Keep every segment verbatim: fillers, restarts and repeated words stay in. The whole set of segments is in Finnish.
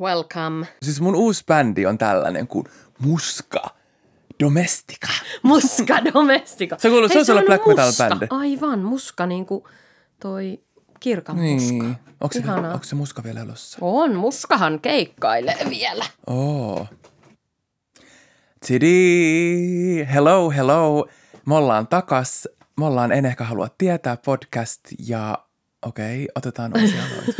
Welcome. Siis mun uusi bändi on tällainen kuin Muska Domestika. Muska Domestika. Se kuuluu, hei, se on ollut black metal bändi. Aivan, muska niin kuin toi kirkan niin. Muska. Onko se, onko se muska vielä elossa? On, muskahan keikkailee vielä. Oo. Tidii, hello, hello. Me ollaan takas. Me ollaan En ehkä halua tietää podcast ja okei, okay, otetaan uusia aloitus.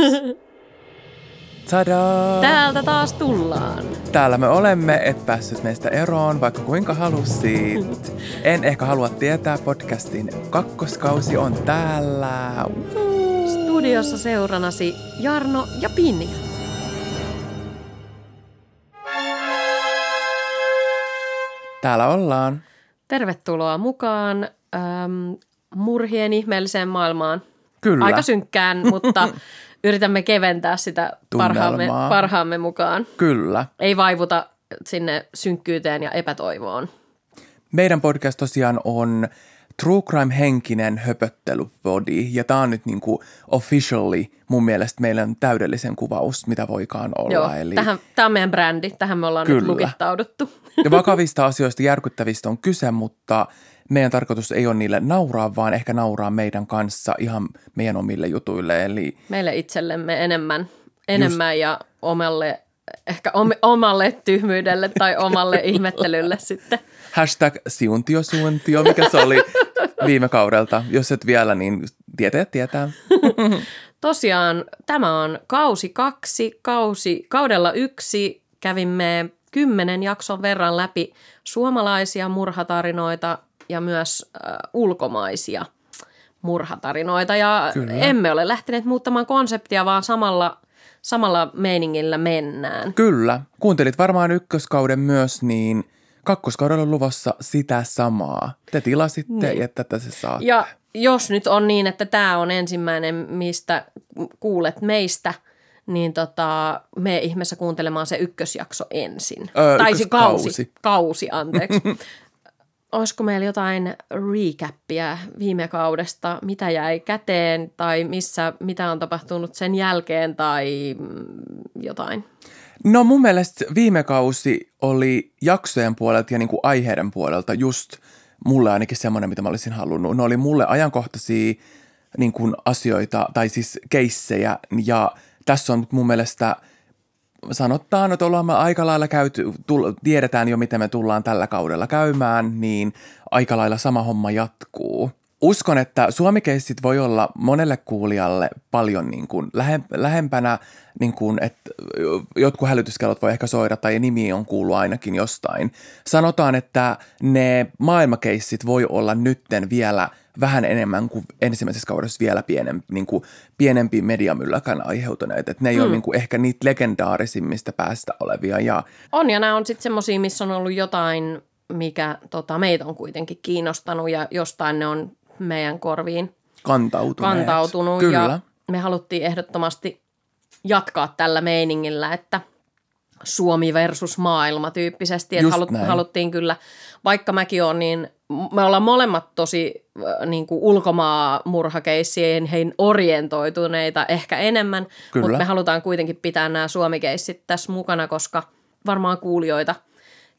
Tadaa! Täältä taas tullaan. Täällä me olemme, et päässyt meistä eroon, vaikka kuinka halusit. En ehkä halua tietää podcastin kakkoskausi on täällä. Studiossa seuranasi Jarno ja Pini. Täällä ollaan. Tervetuloa mukaan ähm, murhien ihmeelliseen maailmaan. Kyllä. Aika synkkään, mutta... Yritämme keventää sitä parhaamme, parhaamme mukaan. Kyllä. Ei vaivuta sinne synkkyyteen ja epätoivoon. Meidän podcast tosiaan on True Crime-henkinen höpöttelypodi. Ja tämä on nyt niin kuin officially mun mielestä meidän täydellisen kuvaus, mitä voikaan olla. Joo, eli... tähän, tämä on meidän brändi. Tähän me ollaan Kyllä. nyt lukittauduttu. Ja vakavista asioista, järkyttävistä on kyse, mutta... Meidän tarkoitus ei ole niille nauraa, vaan ehkä nauraa meidän kanssa ihan meidän omille jutuille. Eli meille itsellemme enemmän, enemmän just... ja omalle, ehkä om, omalle tyhmyydelle tai omalle ihmettelylle sitten. Hashtag siuntiosuuntio, mikä se oli viime kaudelta. Jos et vielä, niin tietää, tietää. Tosiaan tämä on kausi kaksi, kausi, kaudella yksi kävimme kymmenen jakson verran läpi suomalaisia murhatarinoita – ja myös äh, ulkomaisia murhatarinoita. Ja Kyllä. emme ole lähteneet muuttamaan konseptia, vaan samalla, samalla meiningillä mennään. Kyllä. Kuuntelit varmaan ykköskauden myös, niin kakkoskaudella on luvassa sitä samaa. Te tilasitte niin. ja tätä se saatte. Ja jos nyt on niin, että tämä on ensimmäinen, mistä kuulet meistä, niin tota, me ihmeessä kuuntelemaan se ykkösjakso ensin. Öö, tai se kausi. Kausi, anteeksi. Olisiko meillä jotain recappia viime kaudesta, mitä jäi käteen tai missä, mitä on tapahtunut sen jälkeen tai jotain? No mun mielestä viime kausi oli jaksojen puolelta ja niin kuin aiheiden puolelta just mulle ainakin semmoinen, mitä mä olisin halunnut. Ne oli mulle ajankohtaisia niin kuin asioita tai siis keissejä ja tässä on mun mielestä... Sanotaan, että ollaan aika lailla käyty, tull, tiedetään jo, miten me tullaan tällä kaudella käymään, niin aika lailla sama homma jatkuu. Uskon, että suomikeissit voi olla monelle kuulijalle paljon niin kuin lähe, lähempänä, niin kuin, että jotkut hälytyskellot voi ehkä soida tai nimi on kuullut ainakin jostain. Sanotaan, että ne maailmakeissit voi olla nytten vielä vähän enemmän kuin ensimmäisessä kaudessa vielä pienempi, niin kuin pienempi mediamylläkään aiheutuneet. Että ne ei mm. ole niin kuin ehkä niitä legendaarisimmista päästä olevia. Ja... On ja nämä on sitten semmoisia, missä on ollut jotain, mikä tota, meitä on kuitenkin kiinnostanut ja jostain ne on meidän korviin kantautuneet. kantautunut. Kyllä. Ja me haluttiin ehdottomasti jatkaa tällä meiningillä, että Suomi versus maailma tyyppisesti. Että halu- haluttiin kyllä, vaikka mäkin olen niin... Me ollaan molemmat tosi äh, niin kuin ulkomaamurhakeissien hein orientoituneita ehkä enemmän, Kyllä. mutta me halutaan kuitenkin pitää nämä suomikeissit tässä mukana, koska varmaan kuulijoita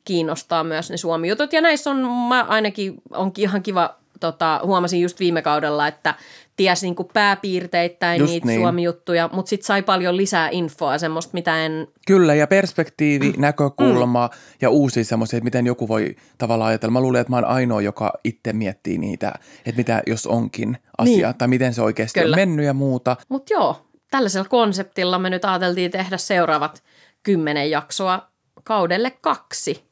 kiinnostaa myös ne suomijutut. Ja näissä on mä ainakin on ihan kiva, tota, huomasin just viime kaudella, että ties niin kuin pääpiirteittäin just niitä niin. suomijuttuja, mutta sitten sai paljon lisää infoa semmoista, mitä en... Kyllä, ja perspektiivi, mm. näkökulma mm. ja uusia semmoisia, että miten joku voi tavallaan ajatella. Mä luulen, että mä oon ainoa, joka itse miettii niitä, että mitä jos onkin asia niin. tai miten se oikeasti Kyllä. on mennyt ja muuta. Mutta joo, tällaisella konseptilla me nyt ajateltiin tehdä seuraavat kymmenen jaksoa kaudelle kaksi.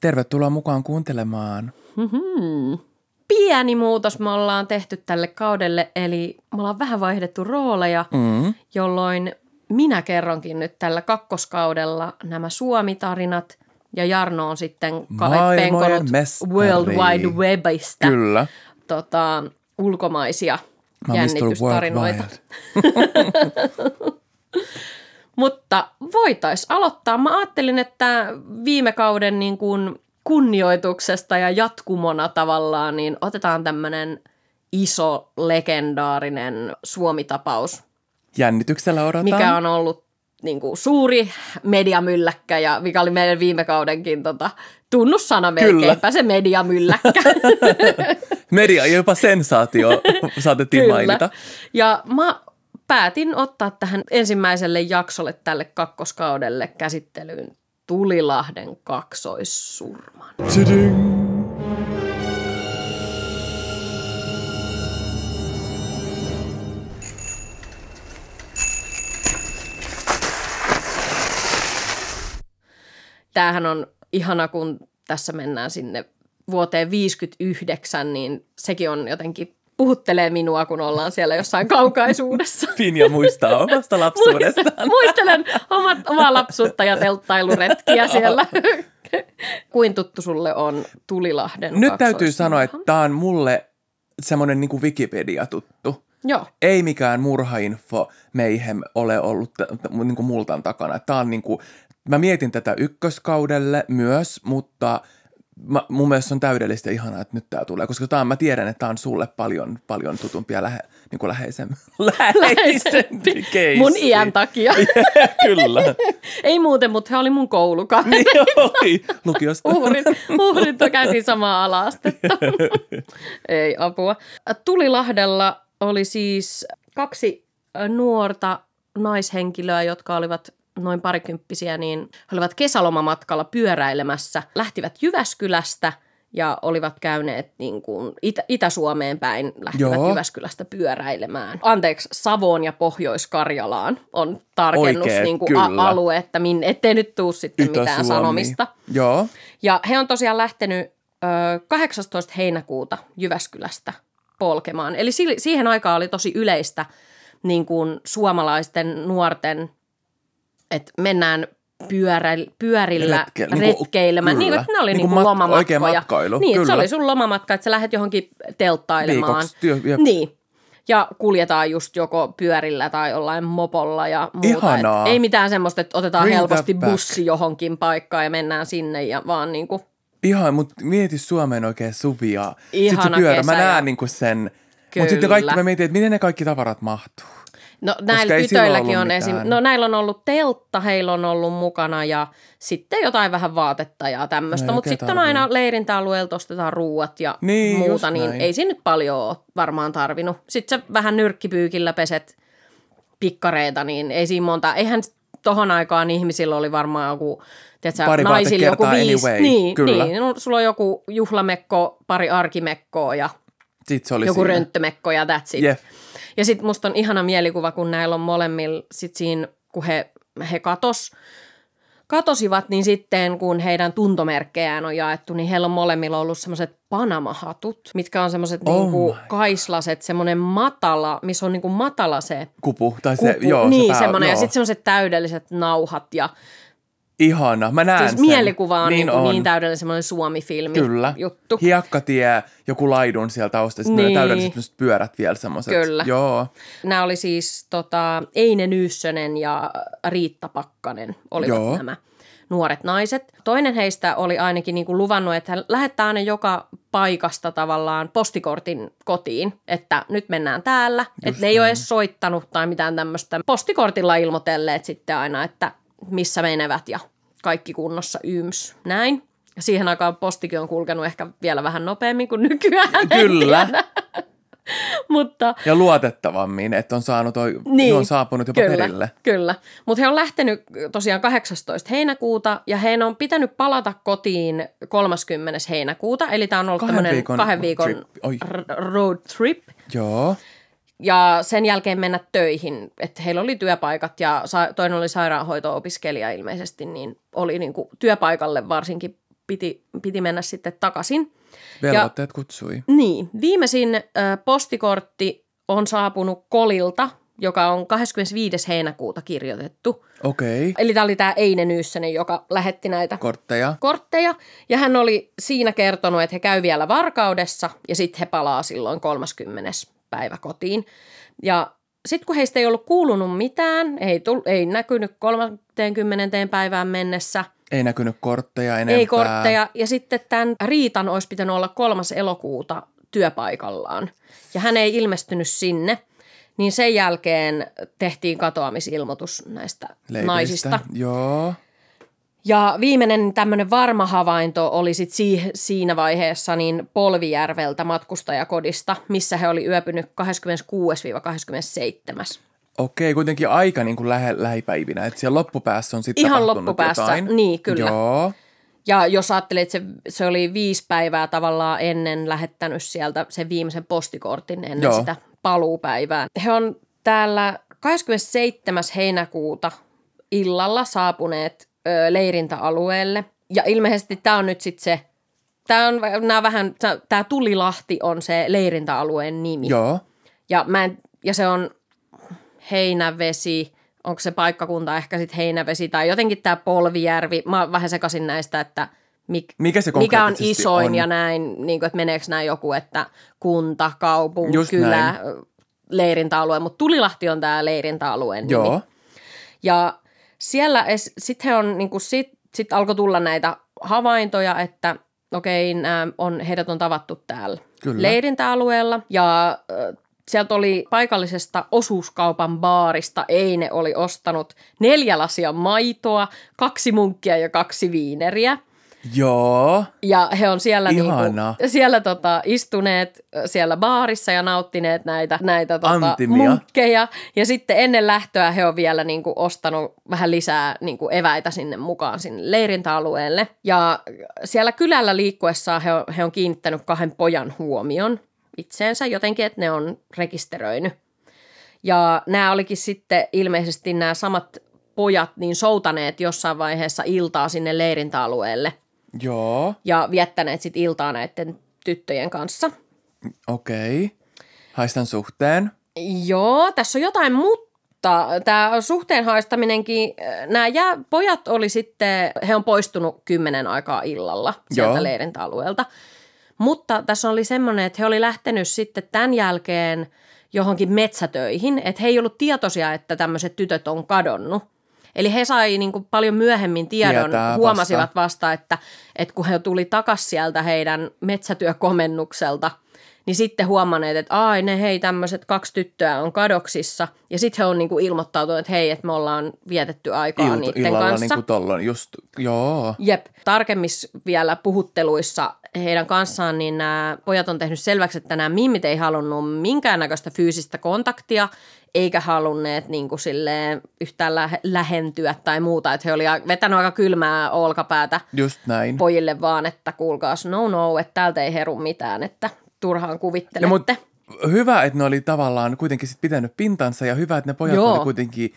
Tervetuloa mukaan kuuntelemaan. Mm-hmm. Pieni muutos me ollaan tehty tälle kaudelle, eli me ollaan vähän vaihdettu rooleja, mm. jolloin minä kerronkin nyt tällä kakkoskaudella nämä Suomi-tarinat ja Jarno on sitten penkonut World Wide Webistä Kyllä. Tota, ulkomaisia mä jännitystarinoita. Mutta voitaisiin aloittaa. Mä ajattelin, että viime kauden niin kuin kunnioituksesta ja jatkumona tavallaan, niin otetaan tämmöinen iso, legendaarinen Suomi-tapaus. Jännityksellä odotan. Mikä on ollut niin kuin suuri mediamylläkkä, ja mikä oli meidän viime kaudenkin tota, tunnussana melkeinpä. Kyllä. Se mediamylläkkä. Media, jopa sensaatio saatettiin Kyllä. mainita. Ja mä päätin ottaa tähän ensimmäiselle jaksolle tälle kakkoskaudelle käsittelyyn Tulilahden kaksoissurman. Tiding. Tämähän on ihana, kun tässä mennään sinne vuoteen viisikymmentäyhdeksän, niin sekin on jotenkin puhuttelee minua, kun ollaan siellä jossain kaukaisuudessa. Pinja muistaa omasta lapsuudestaan. Muistelen omat, omaa lapsuutta ja telttailuretkiä siellä. Kuin tuttu sulle on Tulilahden? Nyt täytyy sanoa, että tämä on mulle semmoinen niin kuin Wikipedia-tuttu. Joo. Ei mikään murhainfo meihem ole ollut niin kuin multan takana. Tämä on niin kuin... Mä mietin tätä ykköskaudelle myös, mutta mä, mun mielestä on täydellistä ja ihanaa, että nyt tää tulee, koska tää on, mä tiedän, että tää on sulle paljon, paljon tutumpi ja lähe, niin kuin läheisempi. Läheisempi keissi. Mun iän takia. Ja, kyllä. Ei muuten, mutta he oli mun koulukaveri. Niin oli, lukiosta. Uhrit, uhrit käsi samaa ala-astetta. Ei apua. Tulilahdella oli siis kaksi nuorta naishenkilöä, jotka olivat... noin parikymppisiä, niin he olivat kesälomamatkalla pyöräilemässä, lähtivät Jyväskylästä ja olivat käyneet niin kuin Itä- Itä-Suomeen päin, lähtivät Joo. Jyväskylästä pyöräilemään. Anteeksi, Savoon ja Pohjois-Karjalaan on tarkennus Oikeet, niin kuin a- alue, että min, ettei nyt tule sitten Itä-Suomi. Mitään sanomista. Joo. Ja he on tosiaan lähtenyt ö, kahdeksastoista heinäkuuta Jyväskylästä polkemaan. Eli si- siihen aikaan oli tosi yleistä niin kuin suomalaisten nuorten... Että mennään pyörä- pyörillä Retke, retkeilemään. Niin, että ne oli niin kuin mat- lomamatkoja. Oikea matkailu, niin, kyllä. Se oli sun lomamatka, että sä lähdet johonkin telttailemaan. Viikoksi, työ, niin. Ja kuljetaan just joko pyörillä tai jollain mopolla ja muuta. Ihanaa. Et ei mitään semmoista, että otetaan Riitta helposti back. bussi johonkin paikkaan ja mennään sinne ja vaan niin kuin. Ihan, mutta mieti Suomeen oikein suvia. Ihana sitten se pyörä, kesä. Mä näen ja... niin kuin sen. Kyllä. Mutta sitten kaikki, mä mietin, että miten ne kaikki tavarat mahtuu. No näillä tytöilläkin on esim. No näillä on ollut teltta, heillä on ollut mukana ja sitten jotain vähän vaatetta ja tämmöistä. No, mutta sitten on aina leirintäalueelta ostetaan ruuat ja niin, muuta, niin näin. Ei siinä nyt paljon ole varmaan tarvinnut. Sitten sä vähän nyrkkipyykillä peset pikkareita, niin ei siinä monta. Eihän tohon aikaan ihmisillä oli varmaan joku, tiedätkö, pari naisilla joku viisi. Anyway. Niin, niin no, sulla on joku juhlamekko, pari arkimekkoa ja joku rönttömekko ja that's it. Yeah. Ja sitten musta on ihana mielikuva, kun näillä on molemmilla, sit siinä, kun he, he katos, katosivat, niin sitten kun heidän tuntomerkkejään on jaettu, niin heillä on molemmilla ollut semmoiset panamahatut, mitkä on semmoiset oh niinku kaislaset, semmoinen matala, missä on niinku matala se kupu. Tai se, kupu. Joo, niin, se pää, semmoinen, joo. Ja sitten semmoiset täydelliset nauhat ja... Ihana, mä näen siis sen. Mielikuva on niin, niin, niin täydellinen semmoinen Suomi-filmi Kyllä. juttu. Hiekkatie, joku laidun sieltä taustasta, niin. Täydelliset pyörät vielä semmoiset. Kyllä. Joo. Nämä oli siis tota, Eine Nyyssönen ja Riitta Pakkanen olivat Joo. nämä nuoret naiset. Toinen heistä oli ainakin niin kuin luvannut, että hän lähettää aina joka paikasta tavallaan postikortin kotiin, että nyt mennään täällä. Just että ne niin. ei ole edes soittanut tai mitään tämmöistä. Postikortilla ilmoitelleet sitten aina, että missä menevät ja kaikki kunnossa yms, näin. Siihen aikaan postikin on kulkenut ehkä vielä vähän nopeammin kuin nykyään. Kyllä. Mutta, ja luotettavammin, että on saanut, niin, on saapunut jopa kyllä, perille. Kyllä, mutta he on lähtenyt tosiaan kahdeksastoista heinäkuuta ja he on pitänyt palata kotiin kolmaskymmenes heinäkuuta. Eli tämä on ollut tämmöinen kahden viikon trip. road trip. Joo. Ja sen jälkeen mennä töihin, että heillä oli työpaikat ja toinen oli sairaanhoito-opiskelija ilmeisesti, niin oli niin kuin työpaikalle varsinkin piti, piti mennä sitten takaisin. Velvoitteet ja, kutsui. Niin, viimeisin ö, postikortti on saapunut Kolilta, joka on kahdeskymmenesviides heinäkuuta kirjoitettu. Okei. Okay. Eli tämä oli tämä Eine Nyyssönen, joka lähetti näitä kortteja. kortteja. Ja hän oli siinä kertonut, että he käy vielä Varkaudessa ja sitten he palaa silloin kolmaskymmenes päivä kotiin. Ja sitten kun heistä ei ollut kuulunut mitään, ei, tull, ei näkynyt kolmanteenkymmenenteen päivään mennessä. Ei näkynyt kortteja enempää. Ei kortteja. Ja sitten tämän Riitan olisi pitänyt olla kolmas elokuuta työpaikallaan. Ja hän ei ilmestynyt sinne. Niin sen jälkeen tehtiin katoamisilmoitus näistä leipeistä. Naisista. Joo. Ja viimeinen tämmöinen varma havainto oli sit si- siinä vaiheessa niin Polvijärveltä matkustajakodista, missä he oli yöpynyt kahdeskymmeneskuudes kahdeskymmenesseitsemäs Okei, kuitenkin aika niin kuin lähe, lähipäivinä, että siellä loppupäässä on sitten tapahtunut jotain. Ihan loppupäässä, niin kyllä. Joo. Ja jos ajattelee, että se, se oli viisi päivää tavallaan ennen lähettänyt sieltä sen viimeisen postikortin ennen Joo. sitä paluupäivää. He on täällä kahdeskymmenesseitsemäs heinäkuuta illalla saapuneet ö, leirintäalueelle. Ja ilmeisesti tämä on nyt sitten se, tämä on nämä vähän, tämä Tulilahti on se leirintäalueen nimi. Joo. Ja, mä en, ja se on Heinävesi, onko se paikkakunta ehkä sitten Heinävesi tai jotenkin tämä Polvijärvi. Mä oon vähän sekaisin näistä, että Mik, mikä, se mikä on isoin on? Ja näin, niin kuin, että meneekö näin joku, että kunta, kaupunki, just kylä, näin. Leirintäalue, mutta Tulilahti on tämä leirintäalueen nimi. Joo. Ja siellä sitten on, niin kuin sit, sit alkoi tulla näitä havaintoja, että okei, on, heidät on tavattu täällä Kyllä. leirintäalueella ja äh, sieltä oli paikallisesta osuuskaupan baarista, Eine oli ostanut neljä lasia maitoa, kaksi munkkia ja kaksi viineriä. Joo. Ja he on siellä, niinku, siellä tota, istuneet siellä baarissa ja nauttineet näitä, näitä tota, munkkeja. Ja sitten ennen lähtöä he on vielä niinku, ostanut vähän lisää niinku, eväitä sinne mukaan sinne leirintäalueelle. Ja siellä kylällä liikkuessaan he on, he on kiinnittänyt kahden pojan huomion itseensä jotenkin, että ne on rekisteröinyt. Ja nämä olikin sitten ilmeisesti nämä samat pojat niin soutaneet jossain vaiheessa iltaa sinne leirintäalueelle. Joo. Ja viettäneet sitten iltaa näiden tyttöjen kanssa. Okei. Haistan suhteen. Joo, tässä on jotain, mutta tämä suhteen haistaminenkin, nämä jää, pojat oli sitten, he on poistunut kymmenen aikaa illalla sieltä Joo. leirintäalueelta. Mutta tässä oli semmoinen, että he oli lähtenyt sitten tämän jälkeen johonkin metsätöihin, että he ei ollut tietoisia, että tämmöiset tytöt on kadonnut. Eli he sai niin kuin paljon myöhemmin tiedon, Tietää huomasivat vasta, vasta että, että kun he tuli takaisin sieltä heidän metsätyökomennukselta, niin sitten huomanneet, että ai ne hei tämmöiset kaksi tyttöä on kadoksissa. Ja sitten he on niin kuin ilmoittautunut, että hei, että me ollaan vietetty aikaa Ilt, niiden illalla kanssa. Illalla niin kuin tollon, just, joo. Jep, tarkemmissa vielä puhutteluissa heidän kanssaan, niin nämä pojat on tehnyt selväksi, että nämä mimmit ei halunnut minkäännäköistä fyysistä kontaktia, eikä halunneet niin kuin silleen yhtään lähe, lähentyä tai muuta. Että he olivat vetäneet aika kylmää olkapäätä Just näin. Pojille vaan, että kuulkaas no no, että täältä ei heru mitään, että turhaan kuvittelette. No, hyvä, että ne oli tavallaan kuitenkin sit pitänyt pintansa ja hyvä, että ne pojat Joo. oli kuitenkin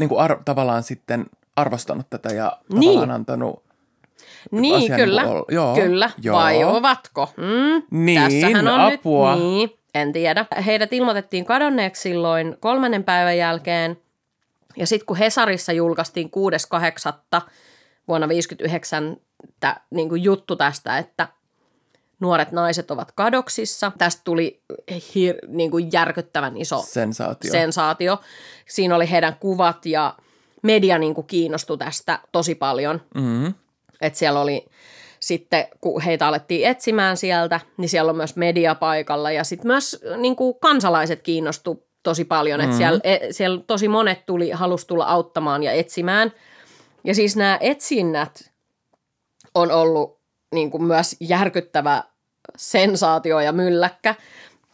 niin kuin ar- tavallaan sitten arvostanut tätä ja niin. tavallaan antanut Niin, kyllä, niin ol- joo, kyllä. Joo. Vai ovatko? Mm, niin, tässähän on apua. Nyt, niin, en tiedä. Heidät ilmoitettiin kadonneeksi silloin kolmannen päivän jälkeen ja sitten kun Hesarissa julkaistiin kuudes kahdeksatta vuonna tuhatyhdeksänsataaviisikymmentäyhdeksän tä, niin kuin juttu tästä, että nuoret naiset ovat kadoksissa. Tästä tuli hir- niin kuin järkyttävän iso sensaatio. sensaatio. Siinä oli heidän kuvat ja media niin kuin kiinnostui tästä tosi paljon. Mm-hmm. Että siellä oli sitten, kun heitä alettiin etsimään sieltä, niin siellä on myös media paikalla ja sitten myös niin kuin kansalaiset kiinnostui tosi paljon. Mm-hmm. Että siellä, e, siellä tosi monet tuli, halusi tulla auttamaan ja etsimään. Ja siis nämä etsinnät on ollut niin kuin myös järkyttävä sensaatio ja mylläkkä,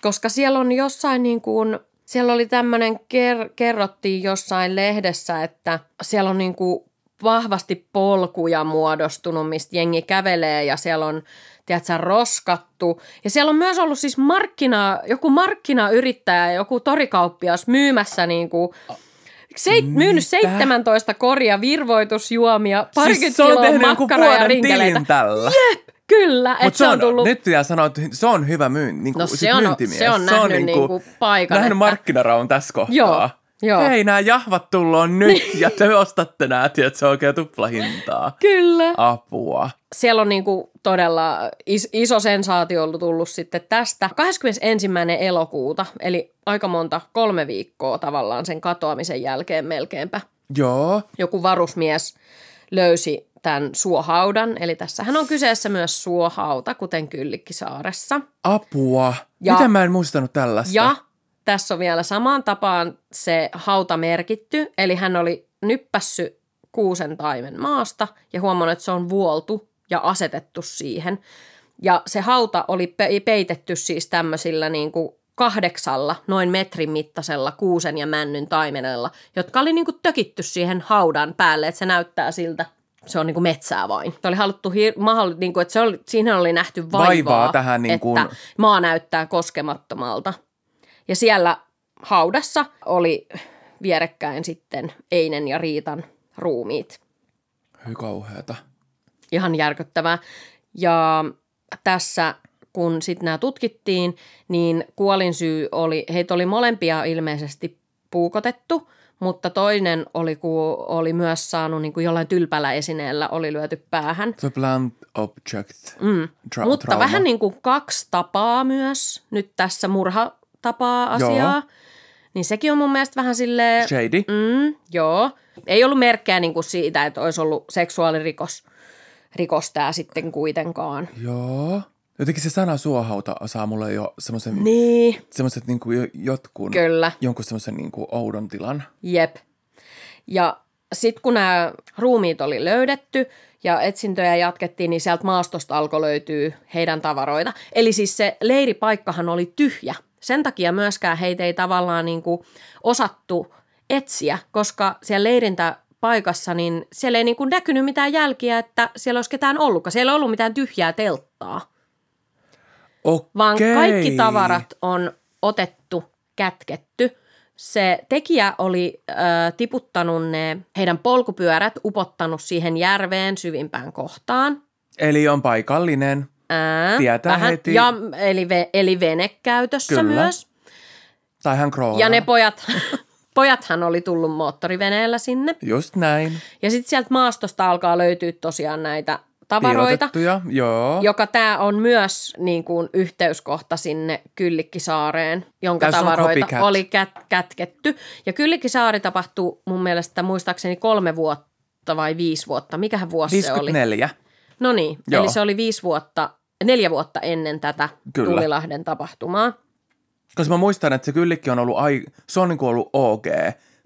koska siellä on jossain niin kuin, siellä oli tämmöinen, ker, kerrottiin jossain lehdessä, että siellä on niin kuin vahvasti polkuja muodostunut, mistä jengi kävelee ja siellä on, tiedätkö, roskattu. Ja siellä on myös ollut siis markkina, joku markkinayrittäjä, joku torikauppias myymässä niin kuin Seit, myynyt seitsemäntoista koria virvoitusjuomia, parikymmentä siis kiloa makkaraa ja rinkeleitä. Jep, kyllä. Mut se on, on tullut... Nyt pitää sanoa, että se on hyvä myyn, niin kuin, no se, on, se on nähnyt niin kuin, paikan. Nähnyt että... markkinaraun tässä kohtaa. Joo, joo. Hei, nämä jahvat tulloon nyt ja te ostatte nämä, tiedät, se on oikein tuplahintaa. Kyllä. Apua. Siellä on niin kuin, todella is, iso sensaatio ollut tullut sitten tästä. kahdeskymmenesensimmäinen elokuuta, eli aika monta, kolme viikkoa tavallaan sen katoamisen jälkeen melkeinpä. Joo. Joku varusmies löysi tämän suohaudan, eli tässähän on kyseessä myös suohauta, kuten Kyllikkisaaressa. Apua! Ja, mitä mä en muistanut tällaista? Ja tässä on vielä samaan tapaan se hauta merkitty, eli hän oli nyppässyt kuusen taimen maasta ja huomannut, että se on vuoltu ja asetettu siihen. Ja se hauta oli pe- peitetty siis tämmöisillä niin kuin kahdeksalla, noin metrin mittaisella kuusen ja männyn taimenella, jotka oli niin kuin tökitty siihen haudan päälle, että se näyttää siltä. Se on niin kuin metsää vain. Se oli haluttu hir- mahdoll- niin kuin, että se oli, siinä oli nähty vaivaa, vaivaa tähän niin kuin... että maa näyttää koskemattomalta. Ja siellä haudassa oli vierekkäin sitten Einen ja Riitan ruumiit. Hyi kauheata. Ihan järkyttävää. Ja tässä, kun sitten nämä tutkittiin, niin kuolinsyy oli, heitä oli molempia ilmeisesti puukotettu, mutta toinen oli, kun oli myös saanut niin kuin jollain tylpällä esineellä, oli lyöty päähän. The blunt object. Mm. Tra- mutta trauma. Vähän niin kuin kaksi tapaa myös nyt tässä murhatapaa asiaa. Joo. Niin sekin on mun mielestä vähän silleen... Shady. Mm, joo. Ei ollut merkkejä niin kuin siitä, että olisi ollut seksuaalirikos rikos tää sitten kuitenkaan. Joo. Jotenkin se sana suohauta saa mulle jo semmoisen niin. semmoiset niin kuin jotkun, Kyllä. jonkun semmoisen niin kuin oudon tilan. Jep. Ja sitten kun nämä ruumiit oli löydetty ja etsintöjä jatkettiin, niin sieltä maastosta alkoi löytyä heidän tavaroita. Eli siis se leiripaikkahan oli tyhjä. Sen takia myöskään heitä ei tavallaan niin kuin osattu etsiä, koska siellä leirintä... paikassa, niin siellä ei niin kuin näkynyt mitään jälkiä, että siellä olisi ketään ollutkaan. Siellä ei ollut mitään tyhjää telttaa. Okei. Vaan kaikki tavarat on otettu, kätketty. Se tekijä oli ö, tiputtanut ne heidän polkupyörät, upottanut siihen järveen syvimpään kohtaan. Eli on paikallinen. Ää, Tietää vähän. Heti. Ja, eli, ve, eli venekäytössä Kyllä. myös. Tai hän kroolaa. Ja ne pojat... Pojathan oli tullut moottoriveneellä sinne. Just näin. Ja sitten sieltä maastosta alkaa löytyä tosiaan näitä tavaroita, joo. joka tämä on myös niin kuin yhteyskohta sinne Kyllikkisaareen, jonka Tässä tavaroita oli kät- kätketty. Ja Kyllikkisaari tapahtui mun mielestä muistaakseni kolme vuotta vai viisi vuotta. Mikähän vuosi viisikymmentäneljä. Se oli? No niin, joo. Eli se oli viisi vuotta, neljä vuotta ennen tätä Kyllä. Tulilahden tapahtumaa. Koska mä muistan, että se Kyllikki on ollut, ai, se on niin kuin ollut O G,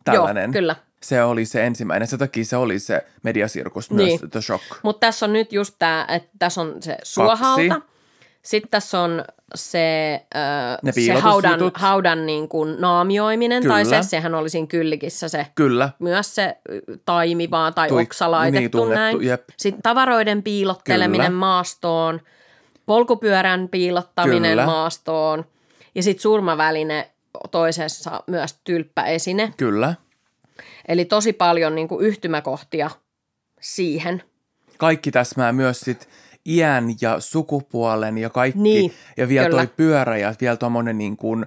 tällainen. Joo, kyllä. Se oli se ensimmäinen, sen takia se oli se mediasirkus myös, niin. The Shock. Mutta tässä on nyt just tämä, että tässä on se suohauta, Kaksi. sitten tässä on se, äh, se haudan, haudan niin kuin naamioiminen, kyllä. tai se, sehän oli siinä Kyllikissä se, kyllä. myös se taimi vaan, tai Tui, oksa laitettu niin, näin. Jep. Sitten tavaroiden piilotteleminen kyllä. maastoon, polkupyörän piilottaminen kyllä. maastoon. Ja sitten surmaväline toisessa myös tylppäesine. Kyllä. Eli tosi paljon niinku yhtymäkohtia siihen. Kaikki täsmää myös sit iän ja sukupuolen ja kaikki. Niin, ja vielä kyllä. toi pyörä ja vielä tommonen niin kuin,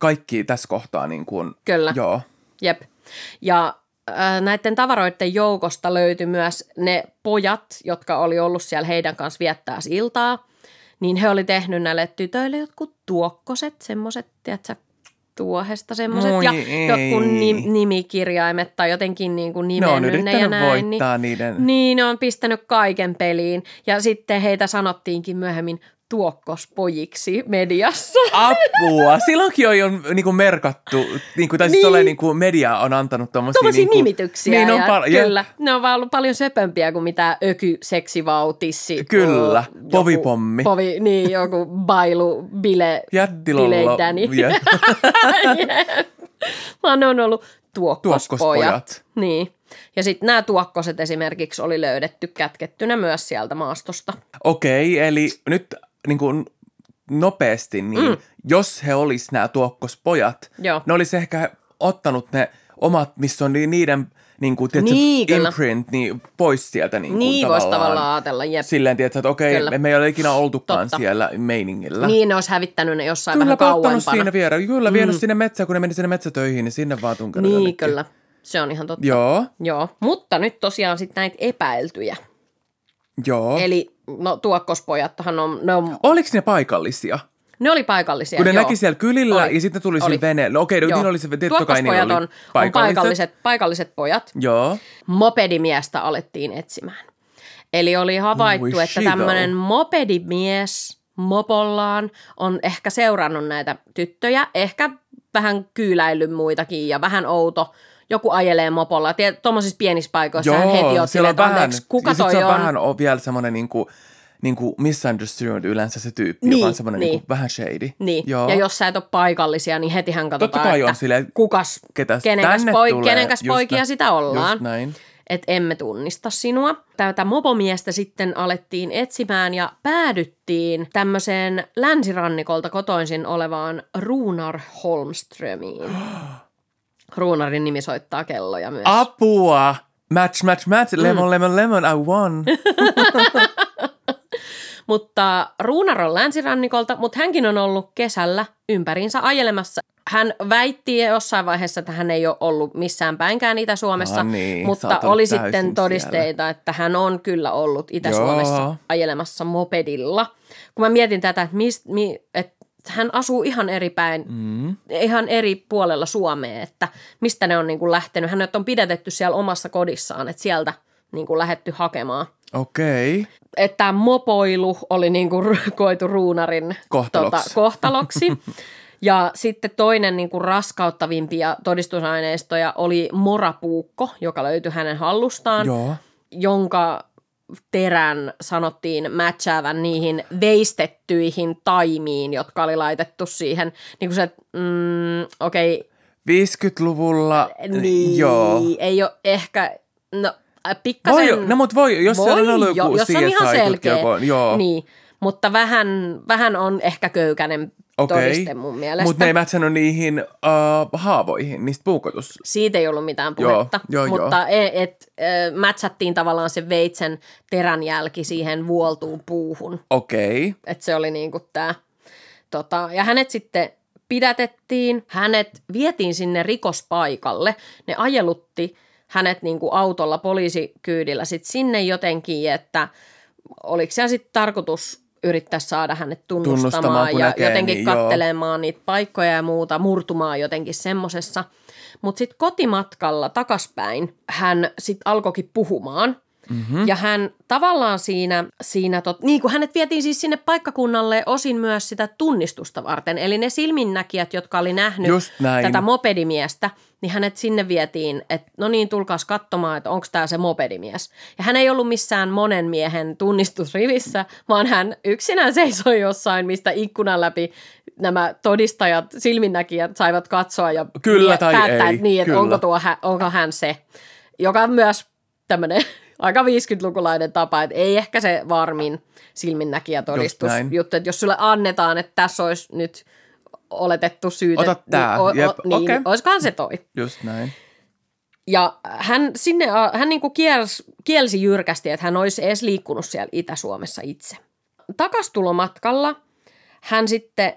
kaikki tässä kohtaa niin kuin. Kyllä. Joo. Jep. Ja äh, näiden tavaroiden joukosta löytyi myös ne pojat, jotka oli ollut siellä heidän kanssa viettää iltaa. Niin he oli tehnyt näille tytöille jotkut tuokkoset, semmoiset, tiedätkö, tuohesta semmoiset. Moi, ja ei. Jotkut nim- nimikirjaimet tai jotenkin niin kuin nimennyt ne ja näin. Ne on yrittänyt voittaa niin, niiden. Niin, ne on pistänyt kaiken peliin. Ja sitten heitä sanottiinkin myöhemmin tuokkospojiksi mediassa. Apua! Silloinkin on niin kuin merkattu, niin kuin, tai niin. siis niin kuin media on antanut tommosia. Tommosia niin kuin, nimityksiä. Niin on pal- kyllä. Ja. Ne on vaan ollut paljon söpömpiä kuin mitä öky, seksivautissi. Kyllä. Joku, Povipommi. Povi, niin, joku bailu, bile, bileidäni. Yeah. yeah. Vaan ne on ollut tuokkospojat. tuokkospojat. Niin. Ja sitten nämä tuokkoset esimerkiksi oli löydetty kätkettynä myös sieltä maastosta. Okei, eli nyt niin kuin nopeasti, niin mm. jos he olis nämä tuokkospojat, Joo. ne olis ehkä ottanut ne omat, missä on niiden niin kuin, tietysti, niin, imprint niin pois sieltä niin kuin, niin, tavallaan. Niin, voisi tavallaan ajatella, jep. Silleen, tietysti, että okei, kyllä. me ei ole ikinä oltukaan Totta. siellä meiningillä. Niin, ne olisi hävittänyt ne jossain kyllä, vähän kauempana. Kyllä, siinä viedä, kyllä, mm. vienyt sinne metsään, kun ne meni sinne metsätöihin, niin sinne vaan tunkenut Niin, jonnekin. Kyllä. Se on ihan totta. Joo. Joo. Mutta nyt tosiaan sitten näitä epäiltyjä. Joo. Eli no tuokkospojathan on... Ne on... Oliko ne paikallisia? Ne oli paikallisia, Kun ne joo. näki siellä kylillä oli. Ja sitten tuli oli. sinne veneelle. Okei, okay, no, niillä oli se... Tuokkospojat on, on paikalliset, paikalliset pojat. Joo. Mopedimiestä alettiin etsimään. Eli oli havaittu, no, että tämmöinen mopedimies mopollaan, on ehkä seurannut näitä tyttöjä, ehkä vähän kyyläillyt muitakin ja vähän outo. Joku ajelee mopolla. Tuommoisissa pienissä paikoissa hän heti otti, että anteeksi, kuka toi on? Se on vähän vielä semmoinen niinku, niinku misunderstood yleensä se tyyppi, niin, joka on semmoinen niin. niinku, vähän shady. Niin. Ja jos sä et ole paikallisia, niin heti hän katsotaan, että silleen, kukas, ketäs, kenenkäs, poi- kenenkäs poikia nä- sitä ollaan. Että emme tunnista sinua. Tätä mopomiestä sitten alettiin etsimään ja päädyttiin tämmöiseen länsirannikolta kotoisin olevaan Runar Holmströmiin. Ruunarin nimi soittaa kelloja myös. Apua! Match, match, match. Lemon, mm. lemon, lemon. I won. Mutta Runar on länsirannikolta, mutta hänkin on ollut kesällä ympäriinsä ajelemassa. Hän väitti jossain vaiheessa, että hän ei ole ollut missään päinkään Itä-Suomessa, ah, niin, mutta oli sitten todisteita, siellä. Että hän on kyllä ollut Itä-Suomessa Joo. ajelemassa mopedilla. Kun mä mietin tätä, että mist, mi, et, hän asuu ihan eri päin, mm. ihan eri puolella Suomea, että mistä ne on niin kuin lähtenyt. Hänet on pidätetty siellä omassa kodissaan, että sieltä niin kuin lähdetty hakemaan. Okei. Okay. Että mopoilu oli niin kuin koitu Ruunarin kohtaloksi. Tota, kohtaloksi. Ja sitten toinen niin kuin raskauttavimpia todistusaineistoja oli morapuukko, joka löytyi hänen hallustaan, Joo. jonka terän sanottiin mätsäävän niihin veistettyihin taimiin, jotka oli laitettu siihen. Niin kuin se, mm, okei. Okay. viisikymmentäluvulla, niin, joo. Ei ole ehkä, no pikkasen. Voi, no mutta voi, jos voi siellä on ollut joku C S I-tutkijokoon. Niin, mutta vähän, vähän on ehkä köykäinen okay. todiste mun mielestä. Mutta ne ei mätsännyt niihin uh, haavoihin, niistä puukotus. Siitä ei ollut mitään puhetta, joo, joo, mutta joo. Et, et, mätsättiin tavallaan se veitsen teränjälki siihen vuoltuun puuhun. Okei. Okay. Että se oli niinku tää. Tota, ja hänet sitten pidätettiin, hänet vietiin sinne rikospaikalle, ne ajelutti hänet niinku autolla poliisikyydillä sit sinne jotenkin, että oliko siellä sitten tarkoitus yrittää saada hänet tunnustamaan, tunnustamaan ja näkee, jotenkin niin, kattelemaan joo. niitä paikkoja ja muuta, murtumaan jotenkin semmosessa. Mutta sitten kotimatkalla takaspäin hän sitten alkoikin puhumaan. Mm-hmm. Ja hän tavallaan siinä, siinä tot, niin kuin hänet vietiin siis sinne paikkakunnalle osin myös sitä tunnistusta varten. Eli ne silminnäkijät, jotka oli nähnyt tätä mopedimiestä, niin hänet sinne vietiin, että no niin, tulkaas katsomaan, että onko tämä se mopedimies. Ja hän ei ollut missään monen miehen tunnistusrivissä, vaan hän yksinään seisoi jossain, mistä ikkunan läpi nämä todistajat, silminnäkijät saivat katsoa ja Kyllä tai päättää, ei. Niin, että Kyllä. onko, tuo, onko hän se, joka on myös tämmöinen aika viisikymmentälukulainen tapa, että ei ehkä se varmin silminnäkijätodistusjuttu, että jos sulle annetaan, että tässä olisi nyt oletettu syytä, Ota tää. Niin, o, Jep. niin okay. olisikohan se toi. Just näin. Ja hän, sinne, hän niin kuin kielsi, kielsi jyrkästi, että hän olisi edes liikkunut siellä Itä-Suomessa itse. Takastulomatkalla hän sitten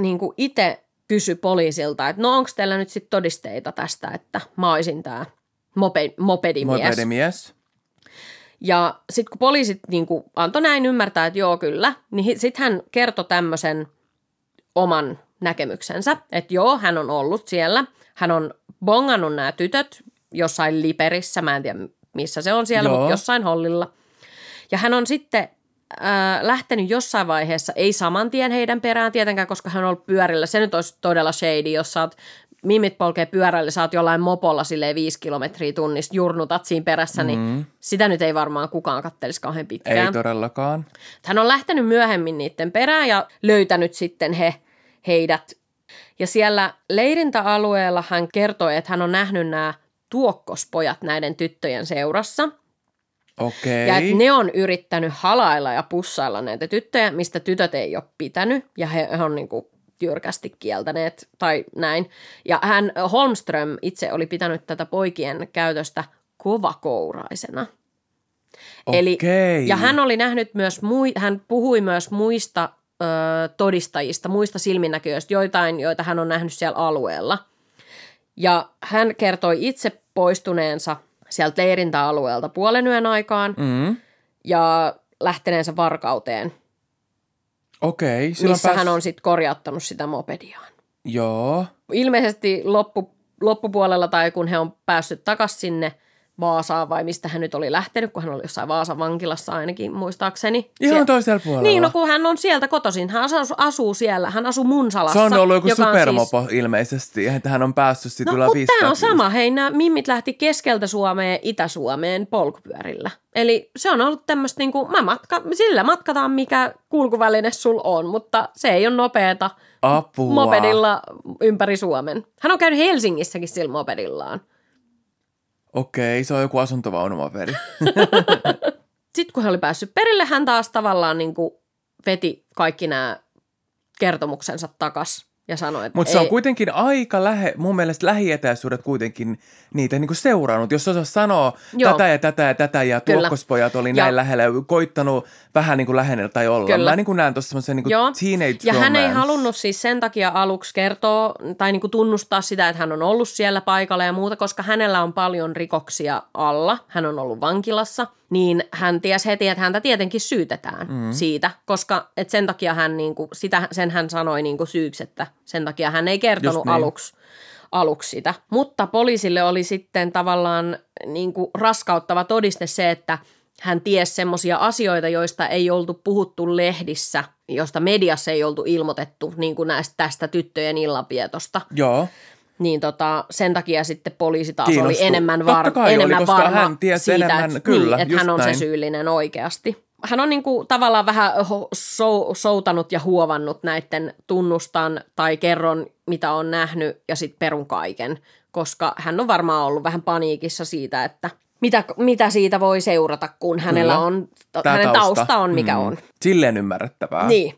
niin kuin itse kysyi poliisilta, että no onko teillä nyt sitten todisteita tästä, että mä olisin tämä mope, mopedimies. Mopedimies. Ja sitten kun poliisit niin kuin antoi näin ymmärtää, että joo kyllä, niin sitten hän kertoi tämmöisen oman näkemyksensä, että joo, hän on ollut siellä. Hän on bongannut nämä tytöt jossain Liperissä, mä en tiedä missä se on siellä, joo. mutta jossain hollilla. Ja hän on sitten äh, lähtenyt jossain vaiheessa, ei saman tien heidän perään tietenkään, koska hän on ollut pyörillä. Se nyt olisi todella shady, jos sä oot mimit polkee pyörällä, sä oot jollain mopolla silleen viisi kilometriä tunnista, jurnutat siinä perässä, niin mm. sitä nyt ei varmaan kukaan kattelisi kauhean pitkään. Ei todellakaan. Hän on lähtenyt myöhemmin niiden perään ja löytänyt sitten he, heidät. Ja siellä leirintäalueella hän kertoi, että hän on nähnyt nämä tuokkospojat näiden tyttöjen seurassa. Okei. Ja että ne on yrittänyt halailla ja pussailla näitä tyttöjä, mistä tytöt ei ole pitänyt ja he, he on niinku jyrkästi kieltäneet tai näin. Ja hän, Holmström itse oli pitänyt tätä poikien käytöstä kovakouraisena. Okei. Eli, ja hän oli nähnyt myös, mui, hän puhui myös muista ö, todistajista, muista silminnäköistä, joitain, joita hän on nähnyt siellä alueella. Ja hän kertoi itse poistuneensa sieltä leirintäalueelta puolen yön aikaan mm. ja lähteneensä varkauteen. Okei. Missä pääs... hän on sitten korjauttanut sitä mopediaan. Joo. Ilmeisesti loppu, loppupuolella tai kun he on päässyt takaisin sinne Vaasaan vai mistä hän nyt oli lähtenyt, kun hän oli jossain Vaasan vankilassa ainakin muistaakseni. Ihan Sie- toisella puolella. Niin, no kun hän on sieltä kotoisin, hän asuu, asuu siellä, hän asuu Munsalassa. Se on ollut joku supermopo siis... ilmeisesti, että hän on päässyt sitten no, ylävistoon. Tämä on sama, hei nämä mimmit lähti keskeltä Suomeen, Itä-Suomeen polkupyörillä. Eli se on ollut tämmöistä niin kuin, mä matka, sillä matkataan mikä kulkuväline sul on, mutta se ei ole nopeata. Apua. Mopedilla ympäri Suomen. Hän on käynyt Helsingissäkin sillä mopedillaan. Okei, se on joku asuntovaunumaperi. Sitten kun hän oli päässyt perille, hän taas tavallaan niin kuin veti kaikki nämä kertomuksensa takas ja sanoi, että mutta se on kuitenkin aika lähe, mun mielestä lähietäisyydet kuitenkin niitä niin kuin seurannut. Jos osaa sanoa joo. tätä ja tätä ja tätä ja tuokkospojat oli ja. näin lähellä ja koittanut vähän niin kuin lähellä tai olla. Kyllä. Mä niin kuin näen tuossa semmoisen niin kuin teenage ja romance. Hän ei halunnut siis sen takia aluksi kertoa tai niin kuin tunnustaa sitä, että hän on ollut siellä paikalla ja muuta, koska hänellä on paljon rikoksia alla. Hän on ollut vankilassa, niin hän tiesi heti, että häntä tietenkin syytetään mm. siitä, koska et sen takia hän niin kuin, sitä, sen hän sanoi niin kuin syyksi, että sen takia hän ei kertonut niin. aluksi, aluksi sitä. Mutta poliisille oli sitten tavallaan niin kuin raskauttava todiste se, että hän tiesi semmoisia asioita, joista ei oltu puhuttu lehdissä, josta mediassa ei oltu ilmoitettu, niin kuin näistä tästä tyttöjen illapietosta. Joo. Niin tota, sen takia sitten poliisi taas kiinnostu. Oli enemmän, var- kai enemmän oli, varma hän tiesi siitä, enemmän, että, kyllä, niin, että hän on näin. Se syyllinen oikeasti. Hän on niin kuin tavallaan vähän so- soutanut ja huovannut näiden tunnustan tai kerron, mitä on nähnyt ja sitten perun kaiken, koska hän on varmaan ollut vähän paniikissa siitä, että mitä, mitä siitä voi seurata, kun hänellä on, to- hänen tausta, tausta on mikä mm. on. Silleen ymmärrettävää. Niin.